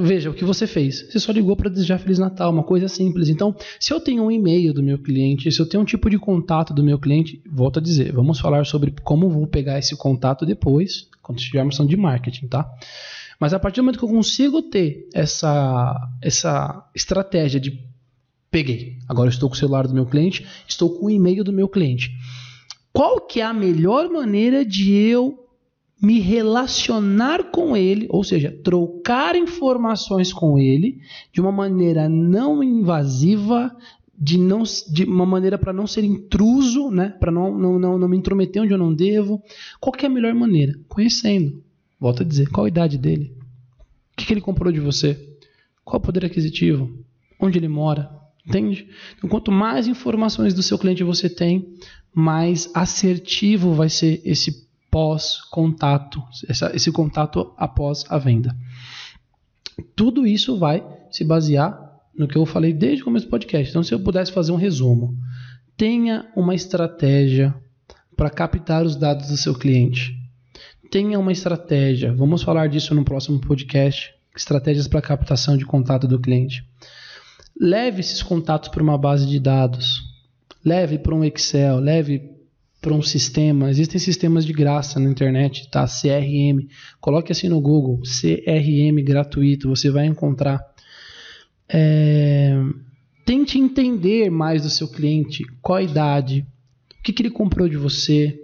Veja, o que você fez? Você só ligou para desejar Feliz Natal, uma coisa simples. Então, se eu tenho um e-mail do meu cliente, se eu tenho um tipo de contato do meu cliente, volto a dizer, vamos falar sobre como vou pegar esse contato depois, quando estivermos falando de marketing, tá? Mas a partir do momento que eu consigo ter essa estratégia de peguei, agora eu estou com o celular do meu cliente, estou com o e-mail do meu cliente. Qual que é a melhor maneira de eu me relacionar com ele, ou seja, trocar informações com ele de uma maneira não invasiva, de uma maneira para não ser intruso, né? Para não me intrometer onde eu não devo. Qual que é a melhor maneira? Conhecendo. Volto a dizer, qual a idade dele? O que ele comprou de você? Qual o poder aquisitivo? Onde ele mora? Entende? Então, quanto mais informações do seu cliente você tem, mais assertivo vai ser esse pós-contato, esse contato após a venda. Tudo isso vai se basear no que eu falei desde o começo do podcast. Então, se eu pudesse fazer um resumo, tenha uma estratégia para captar os dados do seu cliente. Tenha uma estratégia, vamos falar disso no próximo podcast, estratégias para captação de contato do cliente. Leve esses contatos para uma base de dados, leve para um Excel, leve para um sistema, existem sistemas de graça na internet, tá? CRM, coloque assim no Google, CRM gratuito, você vai encontrar. Tente entender mais do seu cliente, qual a idade, o que ele comprou de você,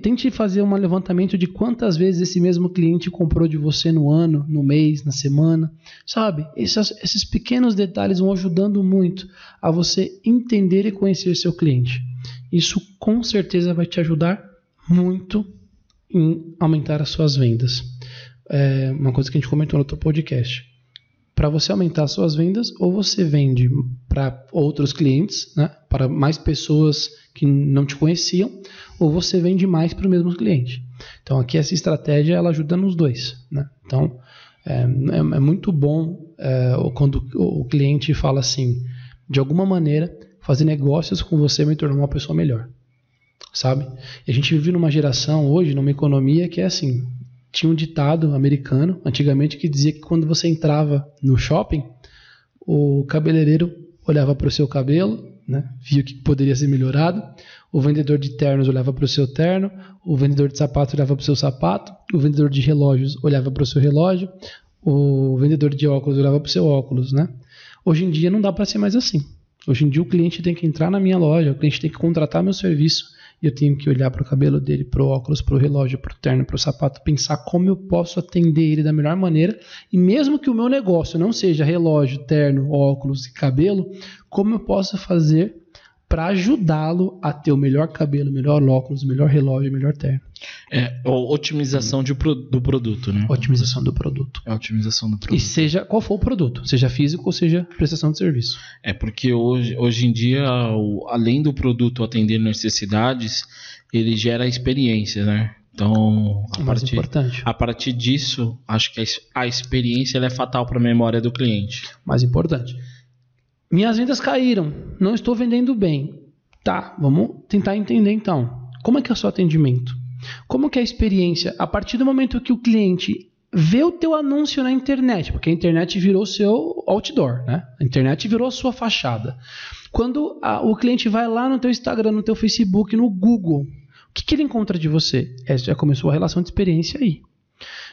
tente fazer um levantamento de quantas vezes esse mesmo cliente comprou de você no ano, no mês, na semana, sabe? Esses pequenos detalhes vão ajudando muito a você entender e conhecer seu cliente. Isso com certeza vai te ajudar muito em aumentar as suas vendas. É uma coisa que a gente comentou no outro podcast. Para você aumentar as suas vendas, ou você vende para outros clientes, né? Para mais pessoas que não te conheciam, ou você vende mais para o mesmo cliente. Então, aqui essa estratégia ela ajuda nos dois. Né? Então, é muito bom quando o cliente fala assim, de alguma maneira, fazer negócios com você me tornou uma pessoa melhor. Sabe? E a gente vive numa geração hoje, numa economia que é assim... Tinha um ditado americano, antigamente, que dizia que quando você entrava no shopping, o cabeleireiro olhava para o seu cabelo, né, via o que poderia ser melhorado, o vendedor de ternos olhava para o seu terno, o vendedor de sapatos olhava para o seu sapato, o vendedor de relógios olhava para o seu relógio, o vendedor de óculos olhava para o seu óculos. Né? Hoje em dia não dá para ser mais assim. Hoje em dia o cliente tem que entrar na minha loja, o cliente tem que contratar meu serviço, e eu tenho que olhar para o cabelo dele, para o óculos, para o relógio, para o terno, para o sapato, pensar como eu posso atender ele da melhor maneira. E mesmo que o meu negócio não seja relógio, terno, óculos e cabelo, como eu posso fazer para ajudá-lo a ter o melhor cabelo, melhor óculos, melhor relógio, melhor terno. Otimização do produto, né? Otimização do produto. Otimização do produto. E seja qual for o produto, seja físico ou seja prestação de serviço. Porque hoje em dia, além do produto atender necessidades, ele gera experiência, né? Então, a partir disso, acho que a experiência ela é fatal para a memória do cliente. Mais importante. Minhas vendas caíram, não estou vendendo bem. Tá, vamos tentar entender então. Como é que é o seu atendimento? Como que é a experiência? A partir do momento que o cliente vê o teu anúncio na internet, porque a internet virou o seu outdoor, né? A internet virou a sua fachada. Quando o cliente vai lá no teu Instagram, no teu Facebook, no Google, o que ele encontra de você? Já começou a relação de experiência aí.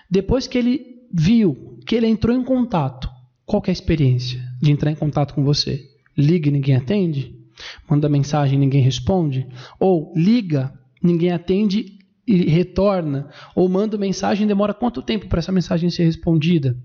Depois que ele viu, que ele entrou em contato, qual que é a experiência de entrar em contato com você? Liga e ninguém atende? Manda mensagem e ninguém responde? Ou liga, ninguém atende e retorna? Ou manda mensagem e demora quanto tempo para essa mensagem ser respondida?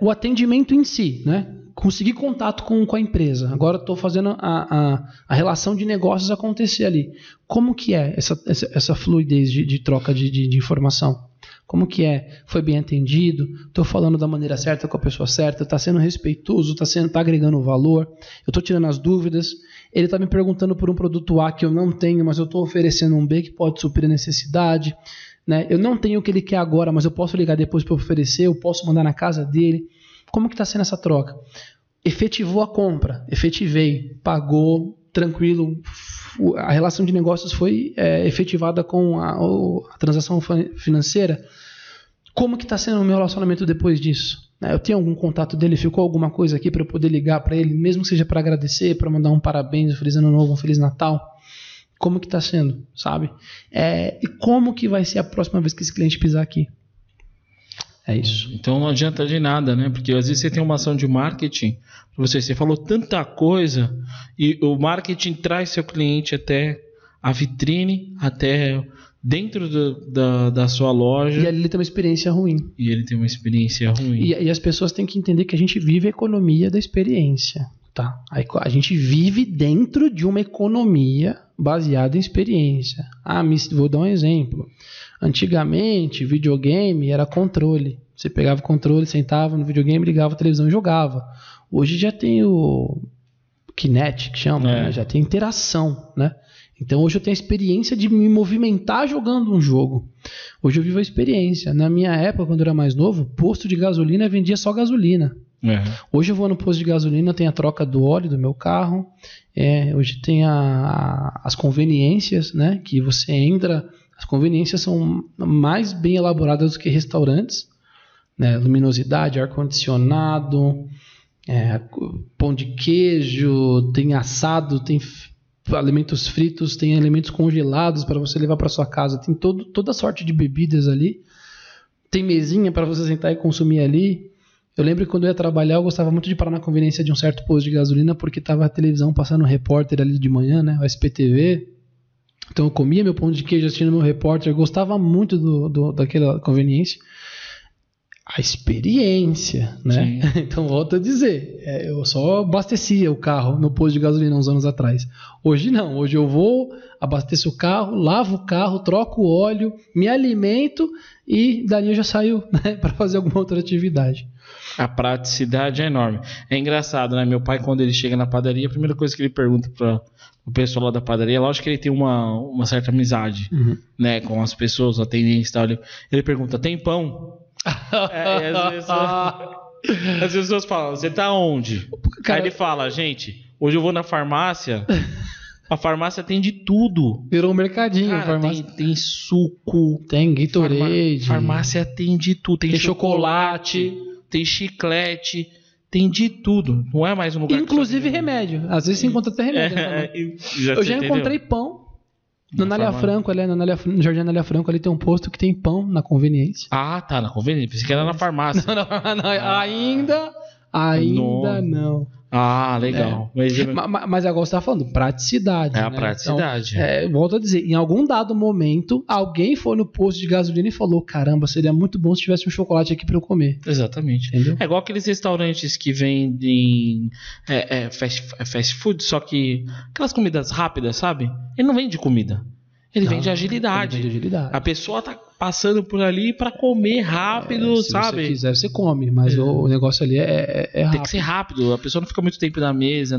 O atendimento em si, né? Conseguir contato com a empresa. Agora estou fazendo a relação de negócios acontecer ali. Como que é essa fluidez de troca de informação? Como que é? Foi bem atendido? Estou falando da maneira certa com a pessoa certa? Está sendo respeitoso? Está agregando valor? Eu estou tirando as dúvidas? Ele está me perguntando por um produto A que eu não tenho, mas eu estou oferecendo um B que pode suprir a necessidade, né? Eu não tenho o que ele quer agora, mas eu posso ligar depois para oferecer, eu posso mandar na casa dele. Como que está sendo essa troca? Efetivou a compra, efetivei, pagou, tranquilo, a relação de negócios foi efetivada com a transação financeira. Como que está sendo o meu relacionamento depois disso? Eu tenho algum contato dele? Ficou alguma coisa aqui para eu poder ligar para ele, mesmo que seja para agradecer, para mandar um parabéns, um Feliz Ano Novo, um Feliz Natal? Como que está sendo, sabe? E como que vai ser a próxima vez que esse cliente pisar aqui? É isso. Então não adianta de nada, né? Porque às vezes você tem uma ação de marketing, você falou tanta coisa e o marketing traz seu cliente até a vitrine, até dentro da sua loja. E ele tem uma experiência ruim. E as pessoas têm que entender que a gente vive a economia da experiência, tá? A gente vive dentro de uma economia baseada em experiência. Vou dar um exemplo. Antigamente, videogame era controle. Você pegava o controle, sentava no videogame, ligava a televisão e jogava. Hoje já tem o Kinect, que chama, né? Já tem interação, né? Então hoje eu tenho a experiência de me movimentar jogando um jogo. Hoje eu vivo a experiência. Na minha época, quando eu era mais novo, posto de gasolina vendia só gasolina. Hoje eu vou no posto de gasolina, tem a troca do óleo do meu carro, hoje tem as conveniências, né, que você entra. As conveniências são mais bem elaboradas do que restaurantes, né? Luminosidade, ar-condicionado, pão de queijo, tem assado, tem alimentos fritos, tem alimentos congelados para você levar para sua casa, tem toda sorte de bebidas ali, tem mesinha para você sentar e consumir ali. Eu lembro que quando eu ia trabalhar, eu gostava muito de parar na conveniência de um certo posto de gasolina, porque estava a televisão passando um repórter ali de manhã, né? O SPTV. Então eu comia meu pão de queijo assistindo meu repórter. Eu gostava muito daquela conveniência. A experiência, né? Então volto a dizer, eu só abastecia o carro no posto de gasolina uns anos atrás. Hoje não, hoje eu vou, abasteço o carro, lavo o carro, troco o óleo, me alimento e dali eu já saio, né, para fazer alguma outra atividade. A praticidade é enorme. É engraçado, né? Meu pai, quando ele chega na padaria, a primeira coisa que ele pergunta para o pessoal lá da padaria, lógico que ele tem uma certa amizade, né, com as pessoas, atendentes e tal. Ele pergunta: tem pão? As pessoas falam: você tá onde? Cara, aí ele fala: gente, hoje eu vou na farmácia. A farmácia tem de tudo. Virou um mercadinho. Cara, farmácia. Tem suco, tem Gatorade. Farmácia tem de tudo. Tem chocolate, tem chiclete, tem de tudo. Não é mais um lugar. Inclusive remédio. Às vezes você encontra até remédio. Eu já encontrei pão. No Jardim Anália Franco, ali tem um posto que tem pão na conveniência. Ah, tá, na conveniência. Pensei que era na farmácia. Não. Ainda não. Ah, legal. Mas agora você está falando praticidade. A praticidade. Então, volto a dizer, em algum dado momento, alguém foi no posto de gasolina e falou: caramba, seria muito bom se tivesse um chocolate aqui para eu comer. Exatamente. Entendeu? É igual aqueles restaurantes que vendem fast food, só que aquelas comidas rápidas, sabe? Ele não vende comida. Ele vende agilidade. A pessoa tá passando por ali para comer rápido, sabe? Se você quiser, você come, mas o negócio ali é rápido. Tem que ser rápido. A pessoa não fica muito tempo na mesa.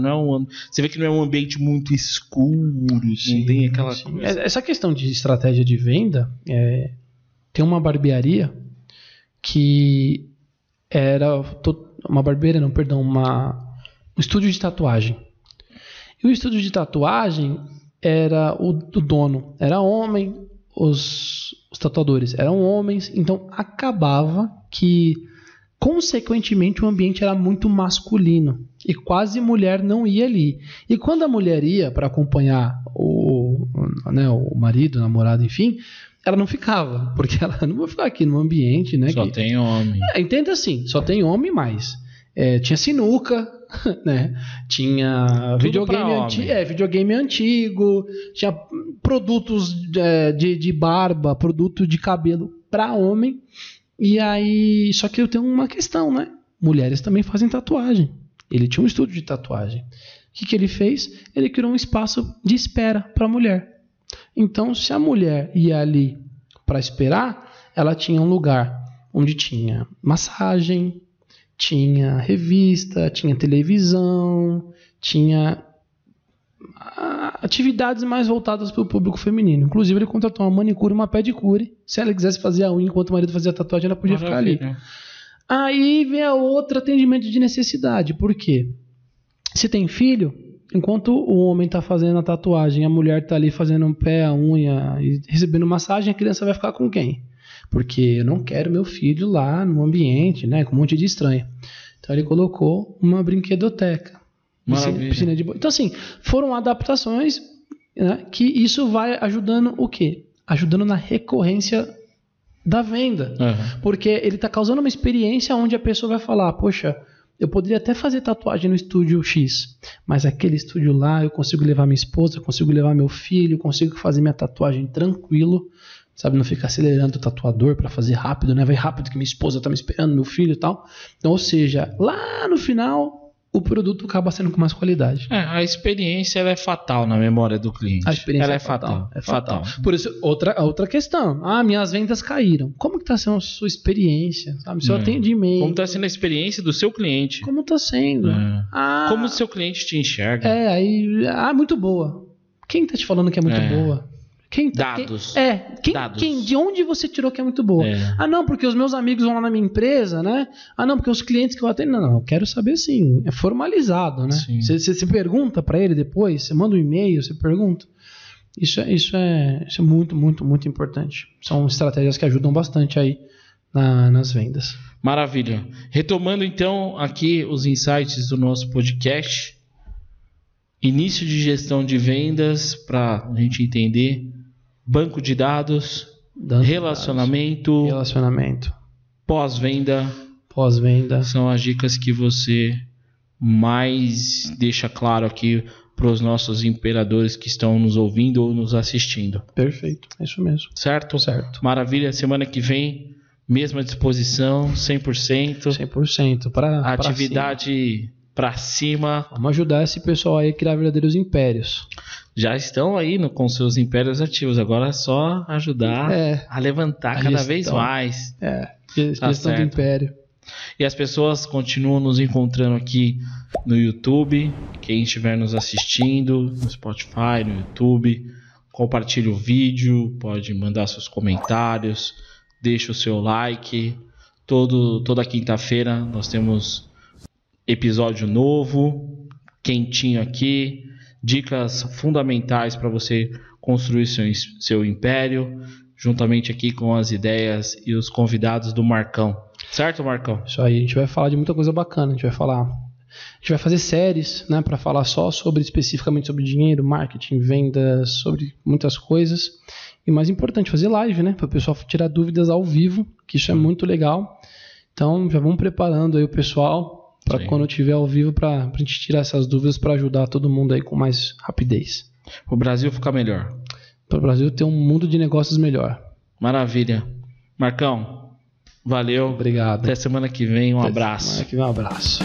Você vê que não é um ambiente muito escuro. Sim, não tem aquela coisa. Essa questão de estratégia de venda, tem uma barbearia que era... Uma barbearia, não, perdão. Um estúdio de tatuagem. E o estúdio de tatuagem... era o dono, era homem, os tatuadores eram homens, então acabava que, consequentemente, o ambiente era muito masculino e quase mulher não ia ali. E quando a mulher ia para acompanhar o marido, o namorado, enfim, ela não ficava, porque ela não vai ficar aqui no ambiente, né? Só tem homem. Entenda assim, só tem homem mais. Tinha sinuca, né? Tinha videogame antigo, tinha produtos de barba, produto de cabelo para homem. E aí, só que eu tenho uma questão, né? Mulheres também fazem tatuagem. Ele tinha um estúdio de tatuagem. O que ele fez? Ele criou um espaço de espera para a mulher. Então, se a mulher ia ali para esperar, ela tinha um lugar onde tinha massagem, tinha revista, tinha televisão, tinha atividades mais voltadas para o público feminino. Inclusive, ele contratou uma manicure e uma pedicure. Se ela quisesse fazer a unha enquanto o marido fazia a tatuagem, ela podia ficar ali. Aí vem a outra, atendimento de necessidade. Por quê? Se tem filho, enquanto o homem está fazendo a tatuagem, a mulher está ali fazendo um pé, a unha e recebendo massagem, a criança vai ficar com quem? Porque eu não quero meu filho lá no ambiente, né, com um monte de estranho. Então ele colocou uma brinquedoteca. Maravilha. Piscina de boia. Então assim, foram adaptações, né, que isso vai ajudando o quê? Ajudando na recorrência da venda. Uhum. Porque ele está causando uma experiência onde a pessoa vai falar, poxa, eu poderia até fazer tatuagem no estúdio X, mas aquele estúdio lá eu consigo levar minha esposa, eu consigo levar meu filho, eu consigo fazer minha tatuagem tranquilo, sabe, não ficar acelerando o tatuador para fazer rápido, né? Vai rápido que minha esposa tá me esperando, meu filho e tal. Então, ou seja, lá no final o produto acaba sendo com mais qualidade. É, a experiência ela é fatal na memória do cliente. A experiência ela é fatal. É fatal. Por isso, outra questão. Ah, minhas vendas caíram. Como que tá sendo a sua experiência? Sabe? Seu atendimento. Como tá sendo a experiência do seu cliente? Como tá sendo? É. Ah, como o seu cliente te enxerga? É, aí... Ah, muito boa. Quem tá te falando que é muito boa? Dados. De onde você tirou que é muito boa? É. Ah, não, porque os meus amigos vão lá na minha empresa, né? Ah, não, porque os clientes que eu atendo... Não, eu quero saber, assim, é formalizado, né? Você pergunta para ele depois, você manda um e-mail, você pergunta. Isso é muito, muito, muito importante. São estratégias que ajudam bastante aí nas vendas. Maravilha. Retomando, então, aqui os insights do nosso podcast. Início de gestão de vendas, para a gente entender... Banco de dados, relacionamento, pós-venda são as dicas que você mais deixa claro aqui para os nossos imperadores que estão nos ouvindo ou nos assistindo. Perfeito, é isso mesmo. Certo? Maravilha, semana que vem, mesma disposição, 100%. Para atividade para cima. Vamos ajudar esse pessoal aí a criar verdadeiros impérios. Já estão aí com seus impérios ativos. Agora é só ajudar a levantar cada vez mais. É, gestão do império. E as pessoas continuam nos encontrando aqui no YouTube. Quem estiver nos assistindo, no Spotify, no YouTube, compartilhe o vídeo, pode mandar seus comentários, deixa o seu like. Toda quinta-feira nós temos episódio novo, quentinho aqui. Dicas fundamentais para você construir seu império, juntamente aqui com as ideias e os convidados do Marcão. Certo, Marcão? Isso aí, a gente vai falar de muita coisa bacana. A gente vai fazer séries, né, para falar especificamente sobre dinheiro, marketing, vendas, sobre muitas coisas. E mais importante, fazer live, né, para o pessoal tirar dúvidas ao vivo, que isso é muito legal. Então, já vamos preparando aí o pessoal para quando eu estiver ao vivo, para a gente tirar essas dúvidas, para ajudar todo mundo aí com mais rapidez. O Brasil ficar melhor. Para o Brasil ter um mundo de negócios melhor. Maravilha. Marcão, valeu. Obrigado. Até semana que vem, um abraço.